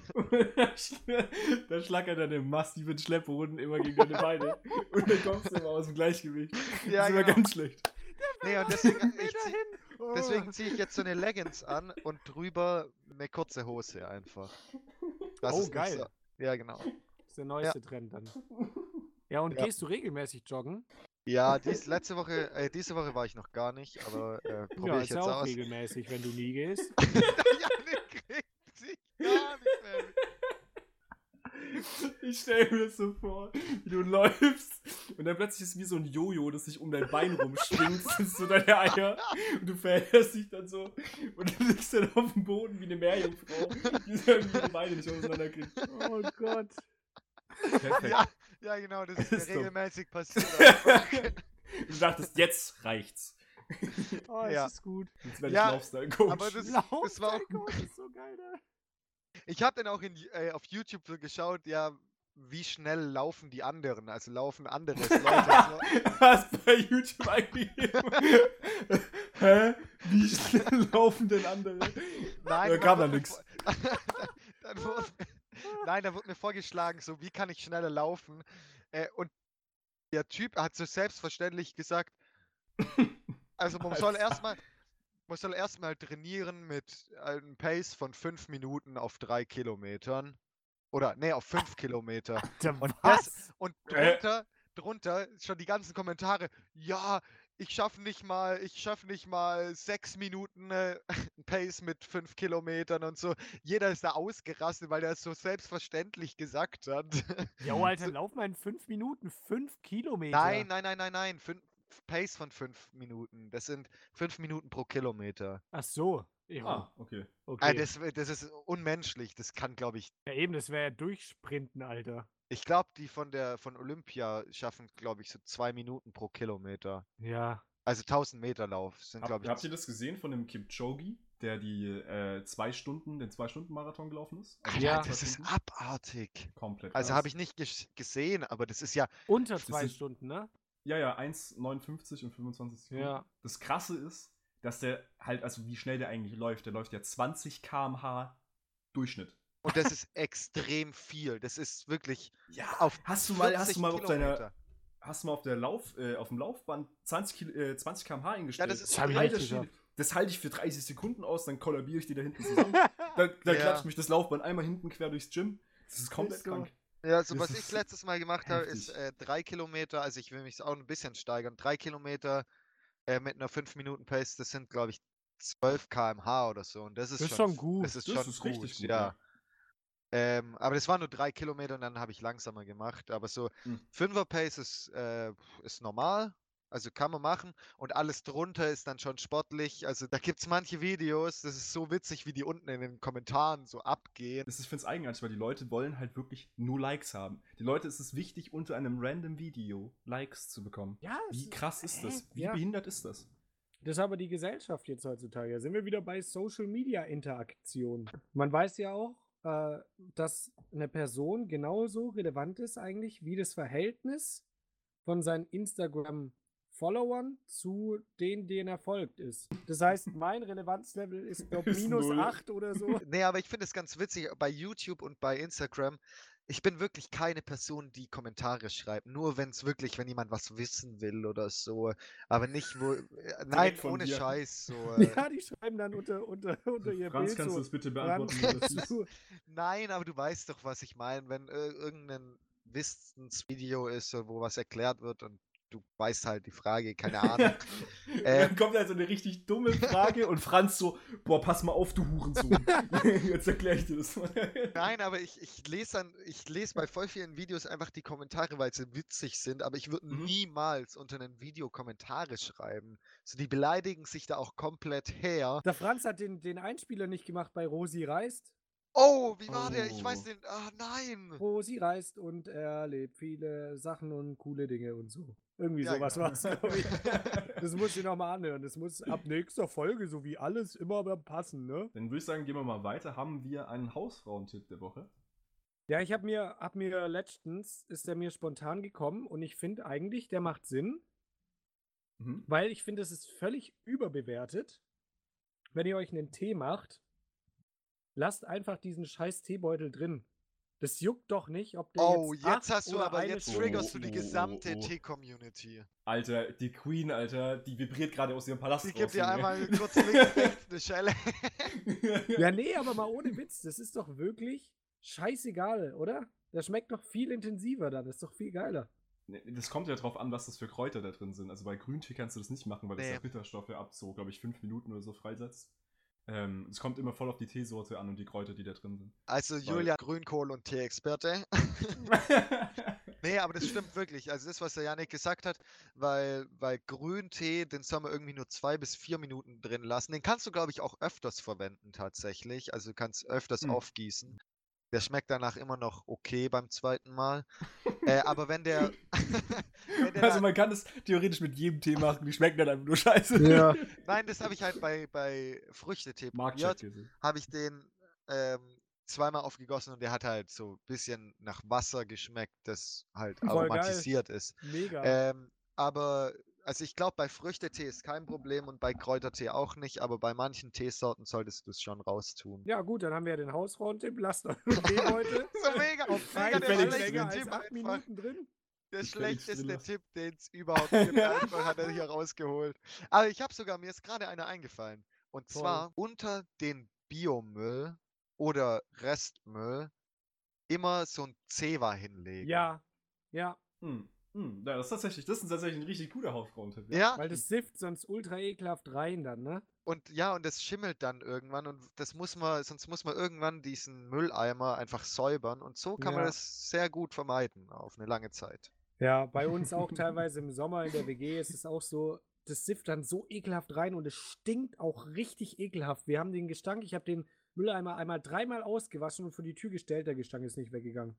Da schlackert dann den massiven Schlepphoden immer gegen deine Beine. Und dann kommst du immer aus dem Gleichgewicht. Das ist immer ganz schlecht. Nee, und deswegen ziehe ich jetzt so eine Leggings an und drüber eine kurze Hose einfach. Das ist geil. So. Ja, genau. Das ist der neueste Trend dann. Ja, und gehst du regelmäßig joggen? Ja, diese Woche war ich noch gar nicht, aber probiere ich jetzt aus. Ja, ist auch regelmäßig, wenn du nie gehst. Janik kriegt sich gar nicht mehr. Ich stelle mir das so vor, wie du läufst und dann plötzlich ist es wie so ein Jojo, das sich um dein Bein rumschwingt, so deine Eier und du verhältst dich dann so und du liegst dann auf dem Boden wie eine Meerjungfrau, die so die Beine nicht auseinanderkriegt. Oh Gott. Perfekt. Ja, genau, das ist mir regelmäßig passiert. Du dachtest, jetzt reicht's. Oh, das ist gut. Jetzt werde ich Laufstyle-Coach. Aber das war auch gut. Das ist so geil, Ich habe dann auch auf YouTube geschaut, ja, wie schnell laufen die anderen? Also laufen andere Leute. Was bei YouTube eigentlich? Hä? Wie schnell laufen denn andere? Nein, da kam da nichts. Nein, da wurde mir vorgeschlagen, so wie kann ich schneller laufen? Und der Typ hat so selbstverständlich gesagt, also man soll erstmal trainieren mit einem Pace von 5 Minuten auf 3 Kilometern. Oder, nee, auf 5 Kilometer. Alter, und das, und drunter schon die ganzen Kommentare, ja, ich schaffe nicht mal 6 Minuten Pace mit 5 Kilometern und so. Jeder ist da ausgerastet, weil der es so selbstverständlich gesagt hat. Jo, Alter, so, lauf mal in 5 Minuten 5 Kilometer. Nein. Pace von 5 Minuten. Das sind 5 Minuten pro Kilometer. Ach so. Eben. Ah, okay. Also das ist unmenschlich, das kann, glaube ich... Ja eben, das wäre ja durchsprinten, Alter. Ich glaube, die von Olympia schaffen, glaube ich, so 2 Minuten pro Kilometer. Ja. Also 1000 Meter Lauf sind, glaube ich... Habt ihr das gesehen von dem Kim Chogi, der den 2-Stunden-Marathon gelaufen ist? Alter, ja. Das ist abartig. Komplett. Also habe ich nicht gesehen, aber das ist ja... Unter 2 Stunden, ne? Ja, 1,59 und 25 Sekunden. Ja. Das Krasse ist, dass der halt, also wie schnell der eigentlich läuft. Der läuft ja 20 km/h Durchschnitt. Und das ist extrem viel. Das ist wirklich. Ja, auf hast du mal auf der auf dem Laufband 20 km/h eingestellt? Ja, das ist halt. Das halte ich für 30 Sekunden aus, dann kollabiere ich die da hinten zusammen. dann klatscht mich das Laufband einmal hinten quer durchs Gym. Das ist komplett krank. Ja, so was ich letztes Mal gemacht habe, ist 3 Kilometer, also ich will mich auch ein bisschen steigern, 3 Kilometer. Mit einer 5-Minuten-Pace, das sind, glaube ich, 12 km/h oder so. Und das ist schon gut. Das ist richtig gut, ja. Aber das waren nur 3 Kilometer und dann habe ich langsamer gemacht. Aber so 5er-Pace ist normal. Also kann man machen. Und alles drunter ist dann schon sportlich. Also da gibt es manche Videos, das ist so witzig, wie die unten in den Kommentaren so abgehen. Ich finde es eigenartig, weil die Leute wollen halt wirklich nur Likes haben. Die Leute, es ist wichtig, unter einem random Video Likes zu bekommen. Ja, wie krass ist das? Wie behindert ist das? Das ist aber die Gesellschaft jetzt heutzutage. Da sind wir wieder bei Social-Media-Interaktion. Man weiß ja auch, dass eine Person genauso relevant ist eigentlich, wie das Verhältnis von seinen Instagram- Followern zu denen, denen er folgt ist. Das heißt, mein Relevanzlevel ist, glaube ich, minus 8 oder so. Nee, aber ich finde es ganz witzig, bei YouTube und bei Instagram, ich bin wirklich keine Person, die Kommentare schreibt. Nur wenn jemand was wissen will oder so. Aber nicht, nein, ohne dir. Scheiß. So. Ja, die schreiben dann unter ihr Franz, Bild. Franz, kannst du das bitte beantworten? Nein, aber du weißt doch, was ich meine. Wenn irgendein Wissensvideo ist, wo was erklärt wird und du weißt halt die Frage, keine Ahnung. Dann kommt halt so eine richtig dumme Frage und Franz so, boah, pass mal auf, du Hurensohn. Jetzt erkläre ich dir das mal. Nein, aber ich lese bei voll vielen Videos einfach die Kommentare, weil sie witzig sind, aber ich würde niemals unter einem Video Kommentare schreiben. So, die beleidigen sich da auch komplett her. Der Franz hat den Einspieler nicht gemacht bei Rosi Reist. Oh, wie war der? Ich weiß den. Ah, nein. Rosi reist und erlebt viele Sachen und coole Dinge und so. Irgendwie sowas war es, glaube ich. Das muss ich nochmal anhören. Das muss ab nächster Folge, so wie alles, immer passen, ne? Dann würde ich sagen, gehen wir mal weiter. Haben wir einen Hausfrauentipp der Woche? Ja, ich habe mir letztens, ist der mir spontan gekommen und ich finde eigentlich, der macht Sinn. Weil ich finde, es ist völlig überbewertet, wenn ihr euch einen Tee macht. Lasst einfach diesen scheiß Teebeutel drin. Das juckt doch nicht, ob der jetzt triggerst du die gesamte Tee-Community. Alter, die Queen, Alter, die vibriert gerade aus ihrem Palast. Die gibt dir einmal kurz links eine Schelle. Ja, nee, aber mal ohne Witz, das ist doch wirklich scheißegal, oder? Das schmeckt doch viel intensiver dann, das ist doch viel geiler. Das kommt ja drauf an, was das für Kräuter da drin sind. Also bei Grüntee kannst du das nicht machen, weil das ja Bitterstoffe ab so, glaube ich, 5 Minuten oder so freisetzt. Es kommt immer voll auf die Teesorte an und die Kräuter, die da drin sind. Also Julian, Grünkohl- und Tee-Experte. Nee, aber das stimmt wirklich. Also das, was der Janik gesagt hat, weil Grüntee, den soll man irgendwie nur 2 bis 4 Minuten drin lassen. Den kannst du, glaube ich, auch öfters verwenden tatsächlich. Also du kannst öfters aufgießen. Der schmeckt danach immer noch okay beim zweiten Mal. Aber wenn der... Also man kann es theoretisch mit jedem Tee machen, die schmecken dann einfach nur scheiße. Ja. Nein, das habe ich halt bei Früchtetee probiert. Habe ich den zweimal aufgegossen und der hat halt so ein bisschen nach Wasser geschmeckt, das halt voll aromatisiert geil. Ist. Mega. Aber, also ich glaube, bei Früchtetee ist kein Problem und bei Kräutertee auch nicht, aber bei manchen Teesorten solltest du es schon raustun. Ja gut, dann haben wir ja den Hausfrauen-Tipp. Lasst euren Tee heute. So mega. Auf mega der länger als 8 Minuten drin. Der schlechteste Tipp, den es überhaupt gibt, hat er hier rausgeholt. Aber ich habe sogar, mir ist gerade einer eingefallen. Und zwar unter den Biomüll oder Restmüll immer so ein Zewa hinlegen. Ja, ja. Ja, das ist tatsächlich ein richtig guter Hausfrauen-Tipp. Ja. Weil das sifft sonst ultra ekelhaft rein dann, ne? Und ja, und das schimmelt dann irgendwann und sonst muss man irgendwann diesen Mülleimer einfach säubern und so kann man das sehr gut vermeiden auf eine lange Zeit. Ja, bei uns auch teilweise im Sommer in der WG ist es auch so, das sifft dann so ekelhaft rein und es stinkt auch richtig ekelhaft. Wir haben den Gestank, ich habe den Mülleimer einmal 3-mal ausgewaschen und vor die Tür gestellt, der Gestank ist nicht weggegangen.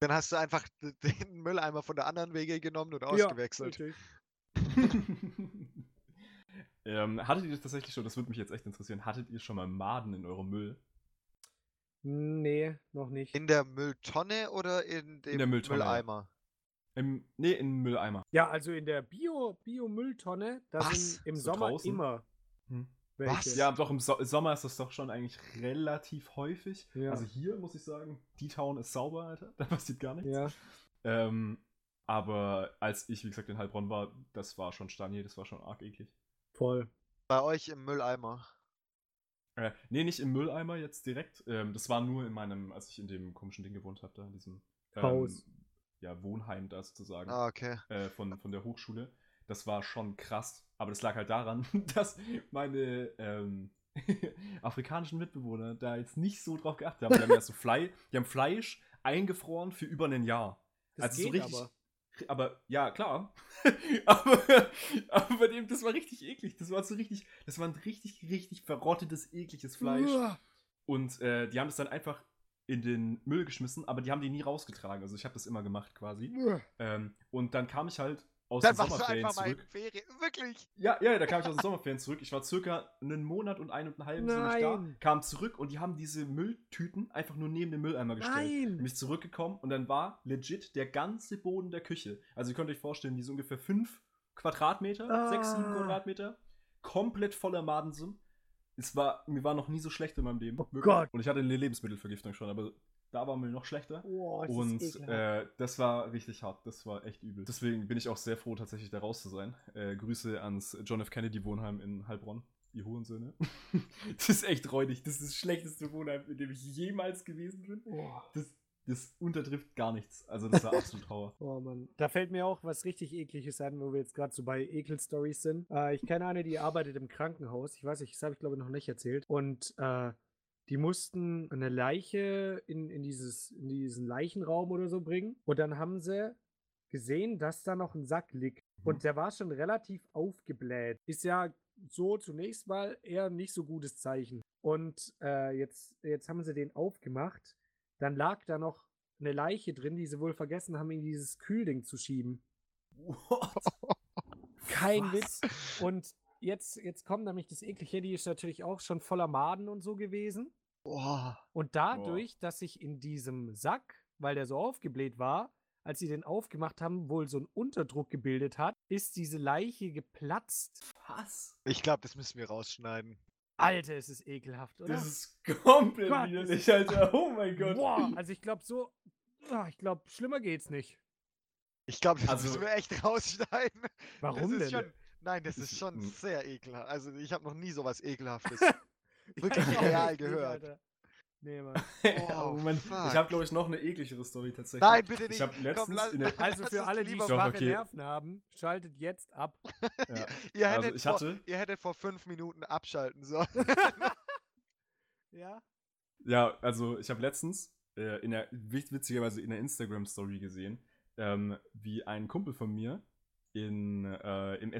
Dann hast du einfach den Mülleimer von der anderen WG genommen und ausgewechselt. Ja, hattet ihr tatsächlich schon, das würde mich jetzt echt interessieren, hattet ihr schon mal Maden in eurem Müll? Nee, noch nicht. In der Mülltonne oder in der Mülltonne, Mülleimer? Im Mülleimer. Ja, also in der Bio-Mülltonne, da sind im Sommer draußen? Immer... Was? Ja, doch, im Sommer ist das doch schon eigentlich relativ häufig. Ja. Also hier muss ich sagen, die Town ist sauber, Alter. Da passiert gar nichts. Ja. Aber als ich, wie gesagt, in Heilbronn war, das war schon Stanje, das war schon arg eklig. Voll. Bei euch im Mülleimer? Nee, nicht im Mülleimer jetzt direkt. Das war nur in meinem, als ich in dem komischen Ding gewohnt habe, da in diesem Haus. Ja, Wohnheim da sozusagen. Ah, okay. Von der Hochschule. Das war schon krass, aber das lag halt daran, dass meine afrikanischen Mitbewohner da jetzt nicht so drauf geachtet haben. Die haben Fleisch eingefroren für über ein Jahr. Das also geht so richtig, aber ja, klar. aber bei dem, das war richtig eklig. Das war ein richtig verrottetes, ekliges Fleisch. Uah. Und die haben das dann einfach in den Müll geschmissen, aber die haben die nie rausgetragen. Also ich habe das immer gemacht quasi. Und dann kam ich halt aus den Sommerferien zurück. Wirklich? Ja, da kam ich aus den Sommerferien zurück. Ich war circa einen Monat und 1,5 so nicht da, kam zurück und die haben diese Mülltüten einfach nur neben den Mülleimer gestellt. Nein. Mich zurückgekommen und dann war legit der ganze Boden der Küche. Also ihr könnt euch vorstellen, die so ungefähr 6, 7 Quadratmeter, komplett voller Maden sind. Mir war noch nie so schlecht in meinem Leben. Oh Gott. Und ich hatte eine Lebensmittelvergiftung schon, aber da war Müll noch schlechter. Oh, das war richtig hart. Das war echt übel. Deswegen bin ich auch sehr froh, tatsächlich da raus zu sein. Grüße ans John F. Kennedy Wohnheim in Heilbronn. Ihr Hurensöhne. Das ist echt räudig. Das ist das schlechteste Wohnheim, in dem ich jemals gewesen bin. Oh. Das untertrifft gar nichts. Also das war absolut Trauer. Oh Mann. Da fällt mir auch was richtig Ekliges ein, wo wir jetzt gerade so bei Ekel-Stories sind. Ich kenne eine, die arbeitet im Krankenhaus. Ich weiß nicht, das habe ich glaube ich noch nicht erzählt. Und die mussten eine Leiche in diesen Leichenraum oder so bringen. Und dann haben sie gesehen, dass da noch ein Sack liegt. Und der war schon relativ aufgebläht. Ist ja so zunächst mal eher nicht so gutes Zeichen. Und jetzt haben sie den aufgemacht. Dann lag da noch eine Leiche drin, die sie wohl vergessen haben, in dieses Kühlding zu schieben. What? Kein Witz. Und jetzt kommt nämlich das Eklige, die ist natürlich auch schon voller Maden und so gewesen. Oh. Und dadurch, dass sich in diesem Sack, weil der so aufgebläht war, als sie den aufgemacht haben, wohl so ein Unterdruck gebildet hat, ist diese Leiche geplatzt. Was? Ich glaube, das müssen wir rausschneiden. Alter, es ist ekelhaft, oder? Das ist komplett widerlich, Alter. Oh mein Gott. Boah, also ich glaube schlimmer geht's nicht. Ich glaube, das müssen wir echt rausschneiden. Warum denn? Nein, das ist schon sehr ekelhaft. Also ich habe noch nie sowas Ekelhaftes wirklich real gehört. Alter. Nee, Mann. Oh, Moment. Ich habe, glaube ich, noch eine ekligere Story tatsächlich. Nein, bitte nicht. Also für alle, die schwache Nerven haben, schaltet jetzt ab. Ja. Ihr hättet vor 5 Minuten abschalten sollen. Ja? Ja, also ich habe letztens witzigerweise in der Instagram-Story gesehen, wie ein Kumpel von mir im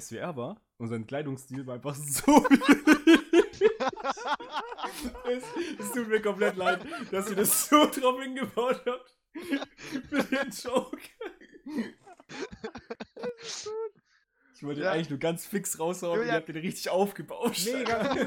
SWR war und sein Kleidungsstil war einfach so... Es tut mir komplett leid, dass ihr das so drauf hingebaut habt. Für den Joke. Ich wollte ihn eigentlich nur ganz fix raushauen und ihr habt ihn richtig aufgebauscht. Mega gut.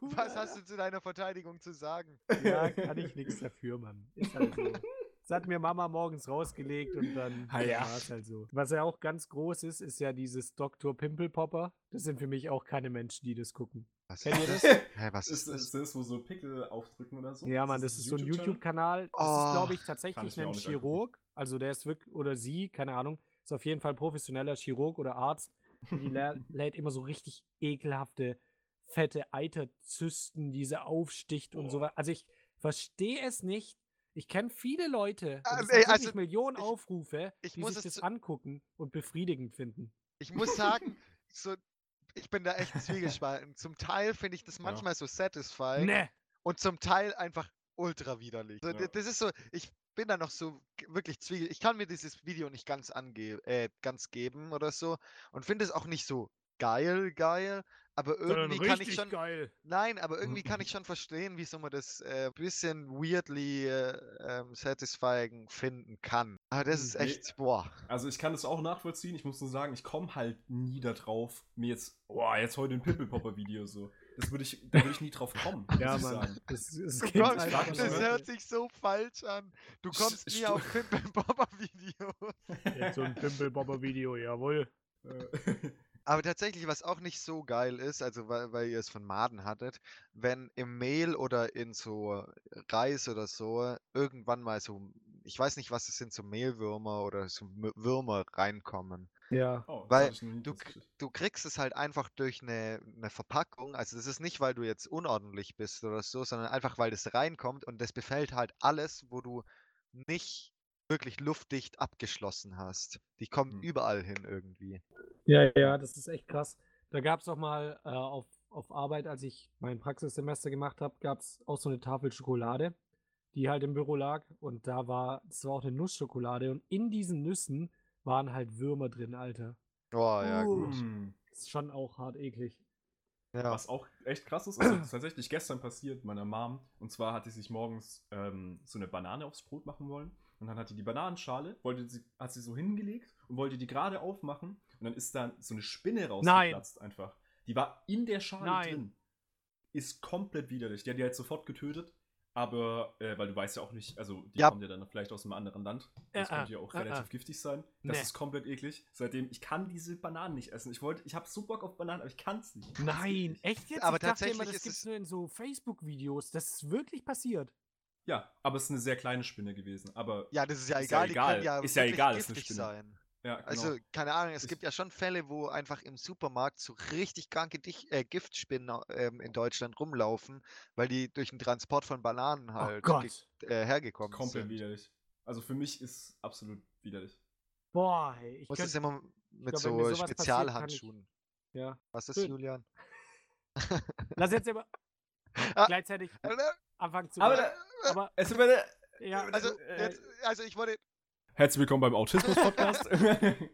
Was hast du zu deiner Verteidigung zu sagen? Ja, kann ich nichts dafür, Mann. Ist halt so. Das hat mir Mama morgens rausgelegt und dann war es halt so. Was ja auch ganz groß ist, ist ja dieses Dr. Pimple Popper. Das sind für mich auch keine Menschen, die das gucken. Kennt ihr das? Hey, was ist das? Ist das, wo so Pickel aufdrücken oder so? Ja, Mann, das ist so ein YouTube-Kanal. Das ist, glaube ich, tatsächlich ein Chirurg. Also der ist wirklich, oder sie, keine Ahnung, ist auf jeden Fall professioneller Chirurg oder Arzt. Und die lädt immer so richtig ekelhafte, fette Eiterzysten, die sie aufsticht und so weiter. Also ich verstehe es nicht. Ich kenne viele Leute, also Millionen Aufrufe, die sich das angucken und befriedigend finden. Ich muss sagen, ich bin da echt zwiegespalten. Zum Teil finde ich das manchmal so satisfying und zum Teil einfach ultra widerlich. Also, das ist so, ich bin da noch so wirklich zwiegespalten. Ich kann mir dieses Video nicht ganz ganz geben oder so und finde es auch nicht so geil, aber irgendwie kann ich schon geil. Nein, aber irgendwie kann ich schon verstehen, wieso man das bisschen weirdly satisfying finden kann. Aber das ist echt, boah. Also ich kann das auch nachvollziehen, ich muss nur sagen, ich komme halt nie da drauf, mir jetzt heute ein Pimple Popper Video so. Da würde ich nie drauf kommen, muss ich sagen. Das hört sich so falsch an. Du kommst nie auf Pimple Popper Videos. Jetzt so ein Pimple Popper Video, jawohl. Aber tatsächlich, was auch nicht so geil ist, also weil ihr es von Maden hattet, wenn im Mehl oder in so Reis oder so irgendwann mal so, ich weiß nicht, was es sind, so Mehlwürmer oder so Würmer reinkommen. Ja. Weil du kriegst es halt einfach durch eine Verpackung, also das ist nicht, weil du jetzt unordentlich bist oder so, sondern einfach, weil das reinkommt und das befällt halt alles, wo du nicht wirklich luftdicht abgeschlossen hast. Die kommen überall hin irgendwie. Ja, das ist echt krass. Da gab es auch mal auf Arbeit, als ich mein Praxissemester gemacht habe, gab es auch so eine Tafel Schokolade, die halt im Büro lag und das war auch eine Nussschokolade und in diesen Nüssen waren halt Würmer drin, Alter. Oh, ja, gut. Ist schon auch hart eklig. Ja. Was auch echt krass ist, also das ist tatsächlich gestern passiert, meiner Mom, und zwar hat sie sich morgens so eine Banane aufs Brot machen wollen. Und dann hat die Bananenschale, hat sie so hingelegt und wollte die gerade aufmachen. Und dann ist da so eine Spinne rausgeplatzt einfach. Die war in der Schale drin. Ist komplett widerlich. Die hat die halt sofort getötet. Aber, weil du weißt ja auch nicht, also die kommt ja dann vielleicht aus einem anderen Land. Das könnte ja auch relativ giftig sein. Das ist komplett eklig. Seitdem, ich kann diese Bananen nicht essen. Ich habe so Bock auf Bananen, aber ich kann es nicht. Nein, echt jetzt? Aber tatsächlich dachte immer, das gibt es nur in so Facebook-Videos. Das ist wirklich passiert. Ja, aber es ist eine sehr kleine Spinne gewesen. Aber ja, das ist ja egal. Die kann ja ist ja egal, es ist eine Spinne. Sein. Ja, genau. Also, keine Ahnung, es gibt ja schon Fälle, wo einfach im Supermarkt so richtig kranke Giftspinnen in Deutschland rumlaufen, weil die durch den Transport von Bananen halt hergekommen sind. Komplett widerlich. Also für mich ist absolut widerlich. Boah, ey. Ich muss das immer mit so Spezialhandschuhen. Ja. Was ist, Julian? Lass jetzt immer gleichzeitig anfangen zu machen. Aber es ich wollte. Herzlich willkommen beim Autismus-Podcast. Nee,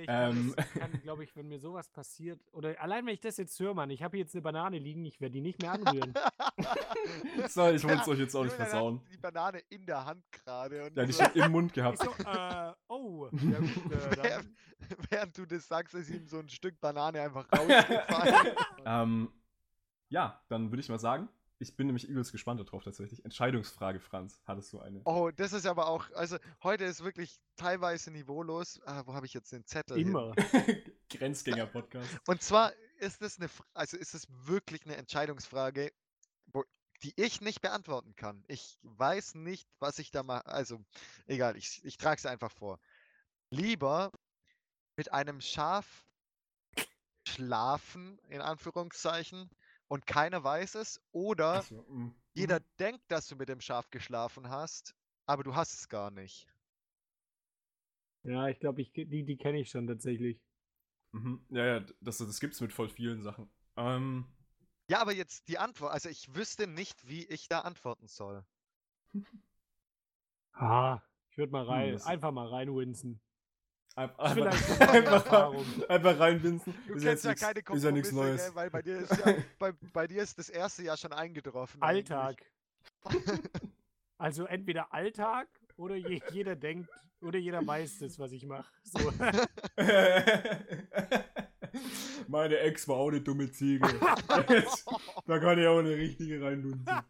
ich kann, glaube ich, wenn mir sowas passiert, oder allein wenn ich das jetzt höre, Mann, ich habe jetzt eine Banane liegen, ich werde die nicht mehr anrühren. So, ich wollte es euch jetzt auch nicht versauen. Die Banane in der Hand gerade. Ja, die schon im Mund gehabt. So, ja, gut, während du das sagst, ist ihm so ein Stück Banane einfach rausgefallen. Ja, dann würde ich mal sagen, ich bin nämlich übelst gespannt darauf tatsächlich. Entscheidungsfrage, Franz. Hattest du eine? Oh, das ist aber auch, also heute ist wirklich teilweise niveaulos. Wo habe ich jetzt den Zettel? Immer. Grenzgänger-Podcast. Und zwar ist es wirklich eine Entscheidungsfrage, die ich nicht beantworten kann. Ich weiß nicht, was ich da mache. Also, egal, ich trage es einfach vor. Lieber mit einem Schaf schlafen, in Anführungszeichen, und keiner weiß es, oder jeder denkt, dass du mit dem Schaf geschlafen hast, aber du hast es gar nicht. Ja, ich glaube, die kenne ich schon tatsächlich. Mhm. Ja, das gibt's mit voll vielen Sachen. Ja, aber jetzt die Antwort, also ich wüsste nicht, wie ich da antworten soll. Ich würde mal rein, einfach mal reinwinsen. Einfach reinwinsen. Du kennst ja keine Kompromisse, Neues. Weil bei dir ist das erste Jahr schon eingetroffen. Alltag. Also entweder Alltag Oder jeder denkt, oder jeder weiß das, was ich mache. So. Meine Ex war auch eine dumme Ziege. Da kann ich auch eine richtige reinlunzen.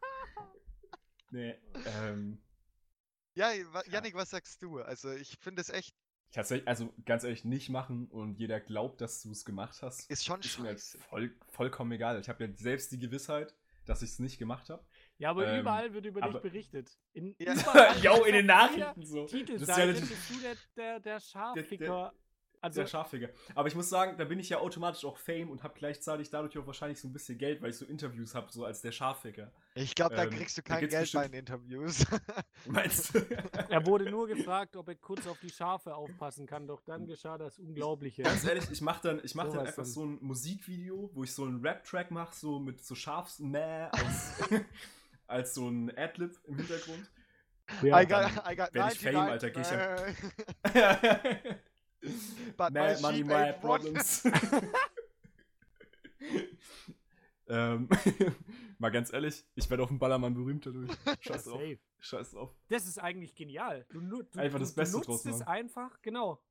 Nee, ja, Jannik, was sagst du? Also ich finde es echt... Tatsächlich, also ganz ehrlich, nicht machen und jeder glaubt, dass du es gemacht hast. Ist schon scheiße. Vollkommen egal. Ich habe ja selbst die Gewissheit, dass ich es nicht gemacht habe. Ja, aber überall wird über dich berichtet. Jo, in den Nachrichten so. Titelseite bist du der Scharficker. Also der Scharfiger. Aber ich muss sagen, da bin ich ja automatisch auch Fame und habe gleichzeitig dadurch auch wahrscheinlich so ein bisschen Geld, weil ich so Interviews habe, so als der Scharfiger. Ich glaube, da kriegst du kein Geld bestimmt bei den Interviews. Meinst du? Er wurde nur gefragt, ob er kurz auf die Schafe aufpassen kann, doch dann geschah das Unglaubliche. Ganz ehrlich, ich mach dann einfach so ein Musikvideo, wo ich so einen Rap-Track mache, so mit so Schafsmäh als so ein Adlib im Hintergrund. Ja, I got werd ich Fame, Alter, geh ich But my money, my problems. Mal ganz ehrlich, ich werde auf dem Ballermann berühmt dadurch. Scheiß drauf. Das ist eigentlich genial. Du nutzt es einfach, genau.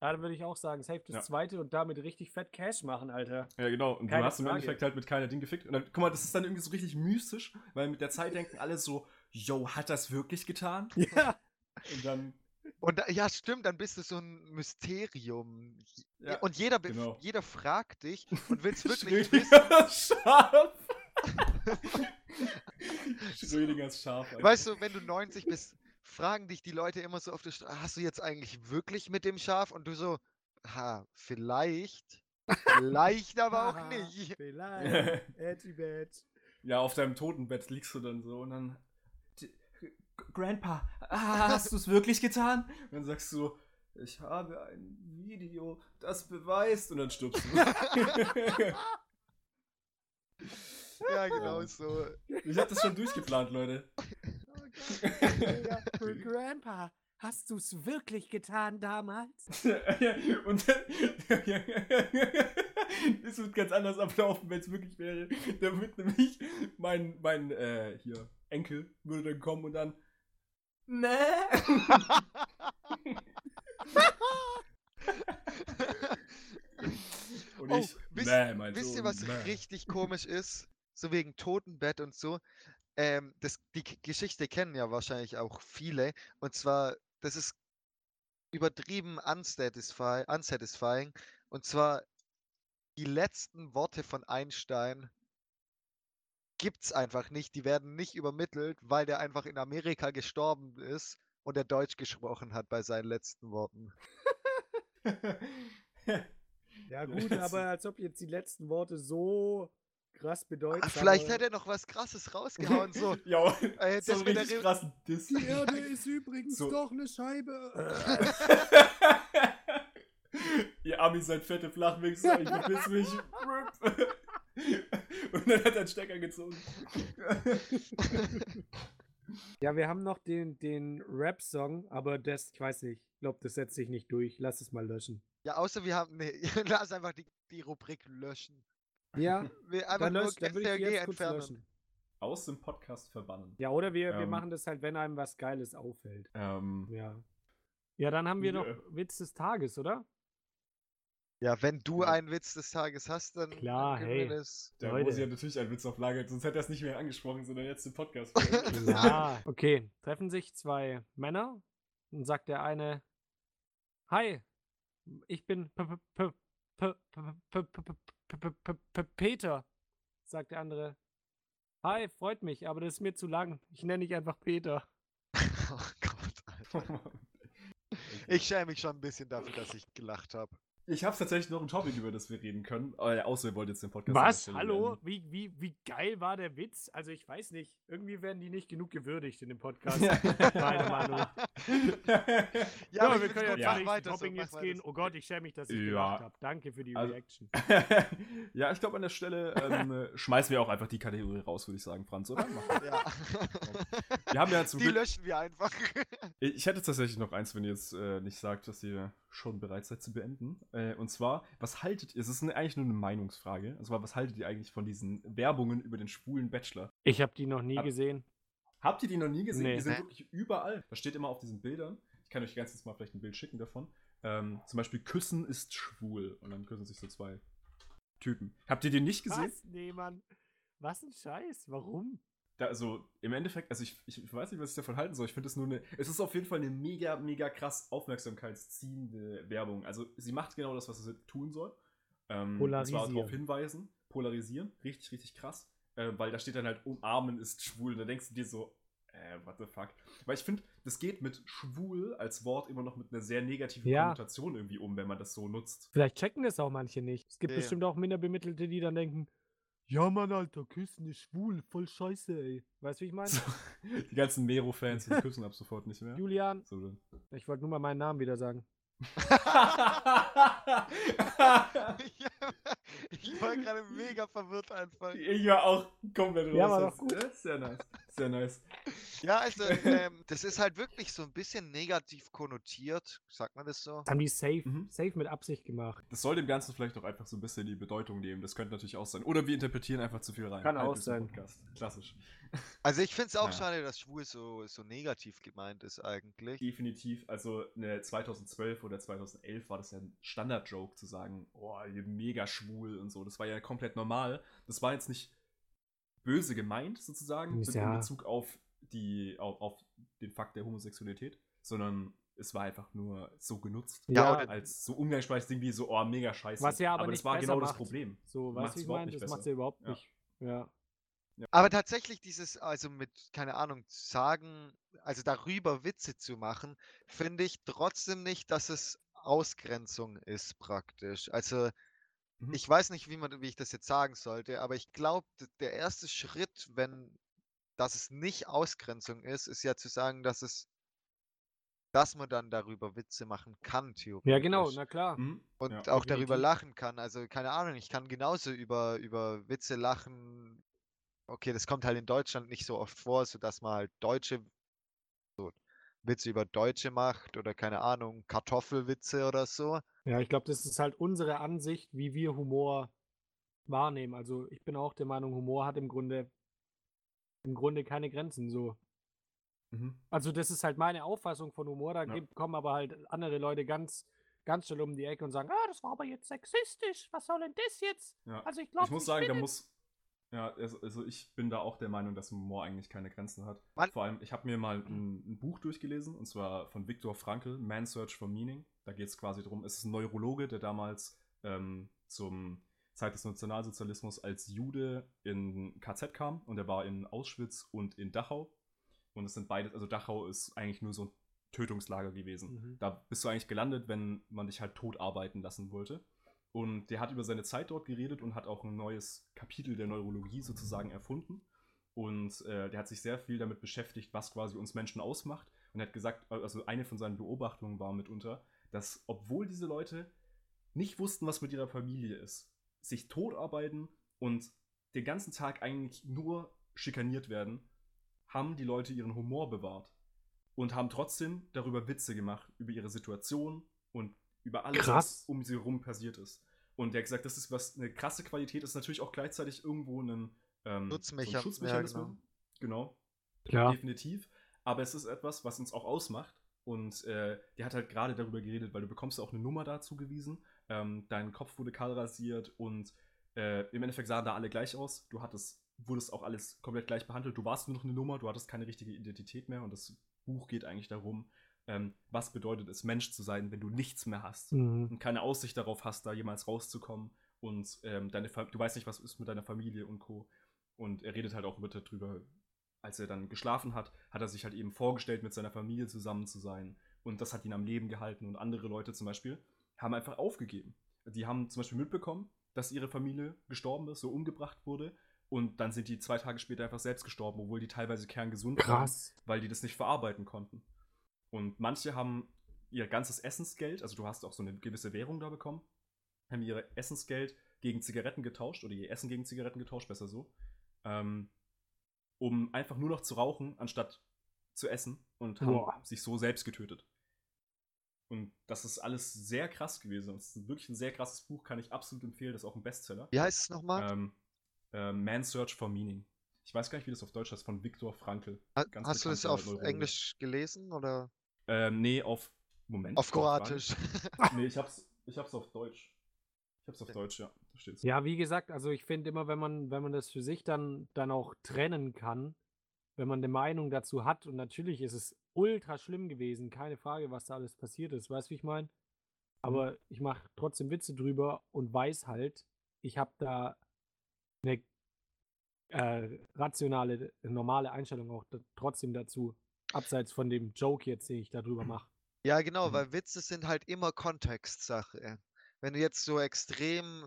Ja, dann würde ich auch sagen, safe das zweite und damit richtig fett Cash machen, Alter. Ja, genau. Und du hast im Endeffekt halt mit keiner Ding gefickt. Und dann, guck mal, das ist dann irgendwie so richtig mystisch, weil mit der Zeit denken alle so, yo, hat das wirklich getan? Ja. Und dann... Und ja, stimmt, dann bist du so ein Mysterium. Ja, und jeder fragt dich und willst wirklich wissen. Scharf. Schrödinger ist scharf. Alter. Weißt du, wenn du 90 bist, fragen dich die Leute immer so auf der Straße, hast du jetzt eigentlich wirklich mit dem Schaf? Und du so, vielleicht. Vielleicht aber auch nicht. Vielleicht. Ja, auf deinem Totenbett liegst du dann so und dann... Grandpa, hast du es wirklich getan? Und dann sagst du, ich habe ein Video, das beweist. Und dann stirbst du. Ja, genau so. Ich hab das schon durchgeplant, Leute. Ja, für Grandpa, hast du es wirklich getan damals? Und dann... Das wird ganz anders ablaufen, wenn es wirklich wäre. Da wird nämlich mein Enkel würde dann kommen und dann... Nee. Und ich, wisst ihr, was richtig komisch ist? So wegen Totenbett und so. Die Geschichte kennen ja wahrscheinlich auch viele. Und zwar, das ist übertrieben unsatisfying. Und zwar die letzten Worte von Einstein gibt's einfach nicht, die werden nicht übermittelt, weil der einfach in Amerika gestorben ist und er Deutsch gesprochen hat bei seinen letzten Worten. Ja gut, aber als ob jetzt die letzten Worte so krass bedeuten. Vielleicht hätte er noch was Krasses rausgehauen, so. Ja, so richtig krassen Diss. Die Erde ist übrigens doch eine Scheibe. Ihr Ami seid fette Flachwichser, ich verpiss mich. Und dann hat er einen Stecker gezogen. Ja, wir haben noch den Rap-Song, aber das, ich weiß nicht, ich glaube, das setzt sich nicht durch. Lass es mal löschen. Ja, außer wir haben, lass einfach die Rubrik löschen. Ja, wir einfach nur SRG entfernen. Löschen. Aus dem Podcast verbannen. Ja, oder wir machen das halt, wenn einem was Geiles auffällt. Ja, dann haben wir noch Witz des Tages, oder? Ja, wenn du einen Witz des Tages hast, dann... Klar, hey. Da muss ich ja natürlich einen Witz auf Lager, sonst hätte er es nicht mehr angesprochen, sondern jetzt den Podcast. Ja, okay. Treffen sich zwei Männer und sagt der eine, hi, ich bin Peter. Sagt der andere, hi, freut mich, aber das ist mir zu lang. Ich nenne dich einfach Peter. Oh Gott, Alter. Ich schäme mich schon ein bisschen dafür, dass ich gelacht habe. Ich habe tatsächlich noch ein Topic, über das wir reden können. Außer ihr wollt jetzt den Podcast... Was? Hallo? Wie geil war der Witz? Also ich weiß nicht. Irgendwie werden die nicht genug gewürdigt in dem Podcast. Meiner Meinung nach. Ja, aber wir können ja weiter Topping jetzt gehen. Oh Gott, ich schäme mich, dass ich gemacht habe. Danke für die Reaction. Ja, ich glaube an der Stelle schmeißen wir auch einfach die Kategorie raus, würde ich sagen, Franz, oder? Ja. Wir haben ja zum Glück... Die löschen wir einfach. Ich hätte tatsächlich noch eins, wenn ihr jetzt nicht sagt, dass ihr schon bereit seid zu beenden. Und zwar, was haltet ihr? Es ist eigentlich nur eine Meinungsfrage. Und zwar, was haltet ihr eigentlich von diesen Werbungen über den schwulen Bachelor? Ich habe die noch nie gesehen. Habt ihr die noch nie gesehen? Nee. Die sind wirklich überall. Das steht immer auf diesen Bildern. Ich kann euch ganz mal vielleicht ein Bild schicken davon. Zum Beispiel Küssen ist schwul. Und dann küssen sich so zwei Typen. Habt ihr die nicht gesehen? Was? Nee, Mann. Was ein Scheiß. Warum? Da, also im Endeffekt, also ich weiß nicht, was ich davon halten soll. Ich finde es nur eine, es ist auf jeden Fall eine mega, mega krass aufmerksamkeitsziehende Werbung. Also sie macht genau das, was sie tun soll. Polarisieren. Und zwar darauf hinweisen. Polarisieren. Richtig, richtig krass. Weil da steht dann halt, umarmen ist schwul. Und da denkst du dir so, what the fuck. Weil ich finde, das geht mit schwul als Wort immer noch mit einer sehr negativen Konnotation irgendwie um, wenn man das so nutzt. Vielleicht checken das auch manche nicht. Es gibt bestimmt auch Minderbemittelte, die dann denken, ja Mann, Alter, küssen ist schwul, voll scheiße, ey. Weißt du, wie ich meine? So, die ganzen Mero-Fans, die küssen ab sofort nicht mehr. Julian, so, ich wollte nur mal meinen Namen wieder sagen. Ich war gerade mega verwirrt einfach. Ich war auch komplett raus. Ja, war doch gut. Sehr nice, sehr nice. Ja, also das ist halt wirklich so ein bisschen negativ konnotiert, sagt man das so? Das haben die safe mit Absicht gemacht. Das soll dem Ganzen vielleicht auch einfach so ein bisschen die Bedeutung nehmen. Das könnte natürlich auch sein. Oder wir interpretieren einfach zu viel rein. Kann auch sein. Podcast. Klassisch. Also ich finde es auch schade, dass schwul so negativ gemeint ist eigentlich. Definitiv. Also 2012 oder 2011 war das ja ein Standard-Joke zu sagen, oh, ihr mega schwul und so. Das war ja komplett normal. Das war jetzt nicht böse gemeint sozusagen in Bezug auf auf den Fakt der Homosexualität, sondern es war einfach nur so genutzt. Ja, als so umgangssprachliches Ding wie so, oh, mega scheiße. Was ja aber nicht das war genau macht. Das Problem. So, weißt du, ich meine, das macht ja überhaupt nicht. Ja. Ja. Aber tatsächlich dieses, also mit, keine Ahnung, sagen, also darüber Witze zu machen, finde ich trotzdem nicht, dass es Ausgrenzung ist praktisch. Also ich weiß nicht, wie ich das jetzt sagen sollte, aber ich glaube, der erste Schritt, wenn dass es nicht Ausgrenzung ist, ist ja zu sagen, dass man dann darüber Witze machen kann, theoretisch. Ja, genau, na klar. Und auch darüber lachen kann. Also, keine Ahnung, ich kann genauso über Witze lachen. Okay, das kommt halt in Deutschland nicht so oft vor, sodass man halt Witze über Deutsche macht oder, keine Ahnung, Kartoffelwitze oder so. Ja, ich glaube, das ist halt unsere Ansicht, wie wir Humor wahrnehmen. Also, ich bin auch der Meinung, Humor hat im Grunde keine Grenzen, so. Also das ist halt meine Auffassung von Humor, da kommen aber halt andere Leute ganz, ganz schnell um die Ecke und sagen, das war aber jetzt sexistisch, was soll denn das jetzt? Ja. Also ich glaube, ich muss sagen, ich bin da auch der Meinung, dass Humor eigentlich keine Grenzen hat. Mann. Vor allem, ich habe mir mal ein Buch durchgelesen, und zwar von Viktor Frankl, Man's Search for Meaning. Da geht es quasi darum, es ist ein Neurologe, der damals zum Zeit des Nationalsozialismus als Jude in KZ kam, und er war in Auschwitz und in Dachau, und es sind beide, also Dachau ist eigentlich nur so ein Tötungslager gewesen. Da bist du eigentlich gelandet, wenn man dich halt tot arbeiten lassen wollte, und der hat über seine Zeit dort geredet und hat auch ein neues Kapitel der Neurologie sozusagen erfunden, und der hat sich sehr viel damit beschäftigt, was quasi uns Menschen ausmacht, und er hat gesagt, also eine von seinen Beobachtungen war mitunter, dass obwohl diese Leute nicht wussten, was mit ihrer Familie ist, sich totarbeiten und den ganzen Tag eigentlich nur schikaniert werden, haben die Leute ihren Humor bewahrt und haben trotzdem darüber Witze gemacht, über ihre Situation und über alles, was um sie herum passiert ist. Und der hat gesagt, das ist was eine krasse Qualität, ist natürlich auch gleichzeitig irgendwo ein Schutzmechanismus. Ja, genau. Ja. Definitiv. Aber es ist etwas, was uns auch ausmacht. Und der hat halt gerade darüber geredet, weil du bekommst auch eine Nummer dazu gewiesen. Dein Kopf wurde kahl rasiert und im Endeffekt sahen da alle gleich aus. Du wurdest auch alles komplett gleich behandelt. Du warst nur noch eine Nummer, du hattest keine richtige Identität mehr, und das Buch geht eigentlich darum, was bedeutet es, Mensch zu sein, wenn du nichts mehr hast und keine Aussicht darauf hast, da jemals rauszukommen, und du weißt nicht, was ist mit deiner Familie und Co. Und er redet halt auch darüber, als er dann geschlafen hat, hat er sich halt eben vorgestellt, mit seiner Familie zusammen zu sein, und das hat ihn am Leben gehalten, und andere Leute zum Beispiel haben einfach aufgegeben. Die haben zum Beispiel mitbekommen, dass ihre Familie gestorben ist, so umgebracht wurde, und dann sind die 2 Tage später einfach selbst gestorben, obwohl die teilweise kerngesund waren, weil die das nicht verarbeiten konnten. Und manche haben ihr ganzes Essensgeld, also du hast auch so eine gewisse Währung da bekommen, haben ihr Essensgeld gegen Zigaretten getauscht, oder ihr Essen gegen Zigaretten getauscht, besser so, um einfach nur noch zu rauchen, anstatt zu essen, und haben sich so selbst getötet. Und das ist alles sehr krass gewesen. Es ist wirklich ein sehr krasses Buch, kann ich absolut empfehlen. Das ist auch ein Bestseller. Wie heißt es nochmal? Man's Search for Meaning. Ich weiß gar nicht, wie das auf Deutsch heißt, von Viktor Frankl. Hast du das auf Englisch gelesen, oder? Nee, auf... Moment. Auf Kroatisch. Nee, ich hab's auf Deutsch. Ich hab's auf Deutsch, ja. Da steht's. Ja, wie gesagt, also ich finde immer, wenn man das für sich dann auch trennen kann, wenn man eine Meinung dazu hat, und natürlich ist es ultra schlimm gewesen, keine Frage, was da alles passiert ist, weißt du, wie ich meine? Aber ich mache trotzdem Witze drüber und weiß halt, ich habe da eine rationale, normale Einstellung auch trotzdem dazu, abseits von dem Joke jetzt, den ich darüber mache. Ja, genau, weil Witze sind halt immer Kontextsache. Wenn du jetzt so extrem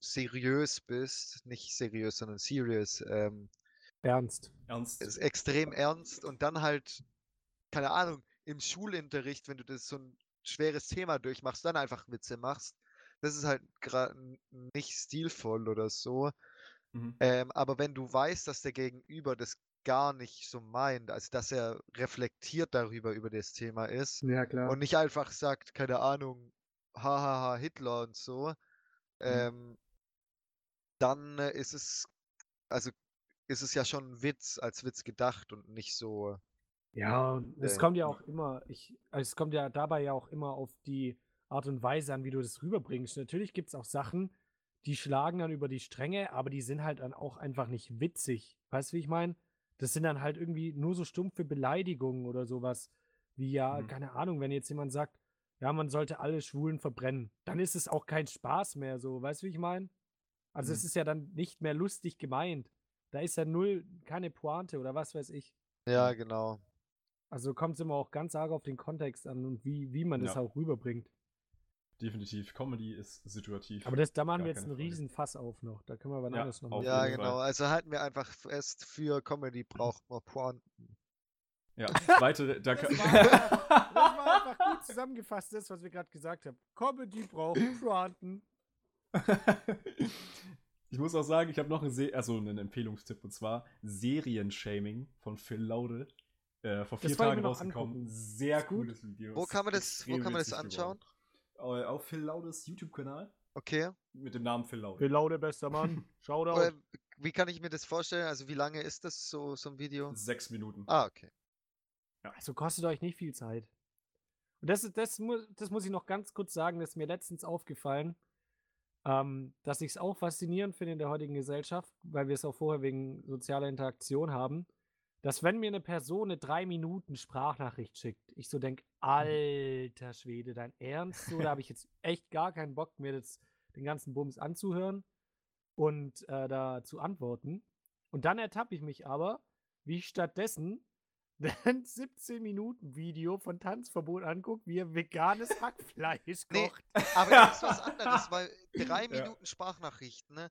seriös bist, nicht seriös, sondern serious. Ernst. Ist extrem ernst, und dann halt, keine Ahnung, im Schulunterricht, wenn du das so ein schweres Thema durchmachst, dann einfach Witze machst. Das ist halt gerade nicht stilvoll oder so. Mhm. Aber wenn du weißt, dass der Gegenüber das gar nicht so meint, also dass er reflektiert darüber, über das Thema ist, ja, klar, und nicht einfach sagt, keine Ahnung, hahaha, Hitler und so, dann ist es ja schon ein Witz, als Witz gedacht und nicht so. Ja, es kommt ja auch immer, es kommt ja dabei ja auch immer auf die Art und Weise an, wie du das rüberbringst. Natürlich gibt es auch Sachen, die schlagen dann über die Stränge, aber die sind halt dann auch einfach nicht witzig. Weißt du, wie ich meine? Das sind dann halt irgendwie nur so stumpfe Beleidigungen oder sowas. Wie ja, keine Ahnung, wenn jetzt jemand sagt, ja, man sollte alle Schwulen verbrennen, dann ist es auch kein Spaß mehr so. Weißt du, wie ich meine? Also es ist ja dann nicht mehr lustig gemeint. Da ist ja null, keine Pointe oder was weiß ich. Ja, genau. Also kommt es immer auch ganz arg auf den Kontext an und wie man das auch rüberbringt. Definitiv. Comedy ist situativ. Aber da machen wir jetzt einen riesen Fass auf noch. Da können wir aber anders noch machen. Ja, genau. Fall. Also halten wir einfach fest, für Comedy braucht man Pointen. Ja, weitere... Das war einfach gut zusammengefasst, das, was wir gerade gesagt haben. Comedy braucht Pointen. Ich muss auch sagen, ich habe noch einen Empfehlungstipp, und zwar Serienshaming von Phil Laude. Vor 4 Tagen rausgekommen. Angucken. Sehr cooles Video. Wo kann man das anschauen? Geworden. Auf Phil Laudes YouTube-Kanal. Okay. Mit dem Namen Phil Laude. Phil Laude, bester Mann. Shoutout. Wie kann ich mir das vorstellen? Also wie lange ist das, so ein Video? 6 Minuten. Ah, okay. Ja. Also kostet euch nicht viel Zeit. Und das muss ich noch ganz kurz sagen, das ist mir letztens aufgefallen, dass ich es auch faszinierend finde in der heutigen Gesellschaft, weil wir es auch vorher wegen sozialer Interaktion haben, dass wenn mir eine Person eine 3 Minuten Sprachnachricht schickt, ich so denke, alter Schwede, dein Ernst? So, da habe ich jetzt echt gar keinen Bock, mir jetzt den ganzen Bums anzuhören und da zu antworten. Und dann ertappe ich mich aber, wie ich stattdessen ein 17-Minuten-Video von Tanzverbot angucke, wie er veganes Hackfleisch kocht. Nee, aber das ist was anderes, weil 3 Minuten Sprachnachricht, ne?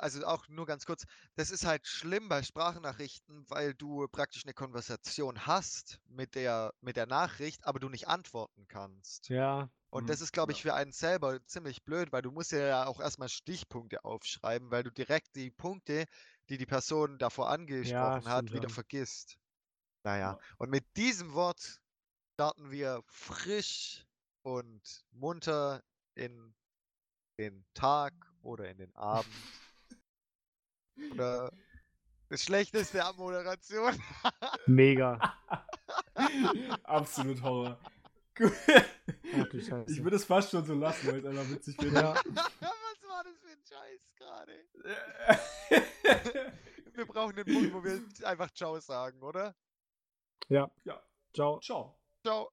Also auch nur ganz kurz, das ist halt schlimm bei Sprachnachrichten, weil du praktisch eine Konversation hast mit der Nachricht, aber du nicht antworten kannst. Ja. Und das ist, glaube ich, für einen selber ziemlich blöd, weil du musst ja auch erstmal Stichpunkte aufschreiben, weil du direkt die Punkte, die Person davor angesprochen hat, wieder vergisst. Naja, und mit diesem Wort starten wir frisch und munter in den Tag oder in den Abend. Oder das Schlechteste an Moderation. Mega. Absolut Horror. Ich würde es fast schon so lassen, weil es einfach witzig wird. Ja. Was war das für ein Scheiß gerade? Wir brauchen einen Punkt, wo wir einfach Ciao sagen, oder? Ja. Ciao. Ciao. Ciao.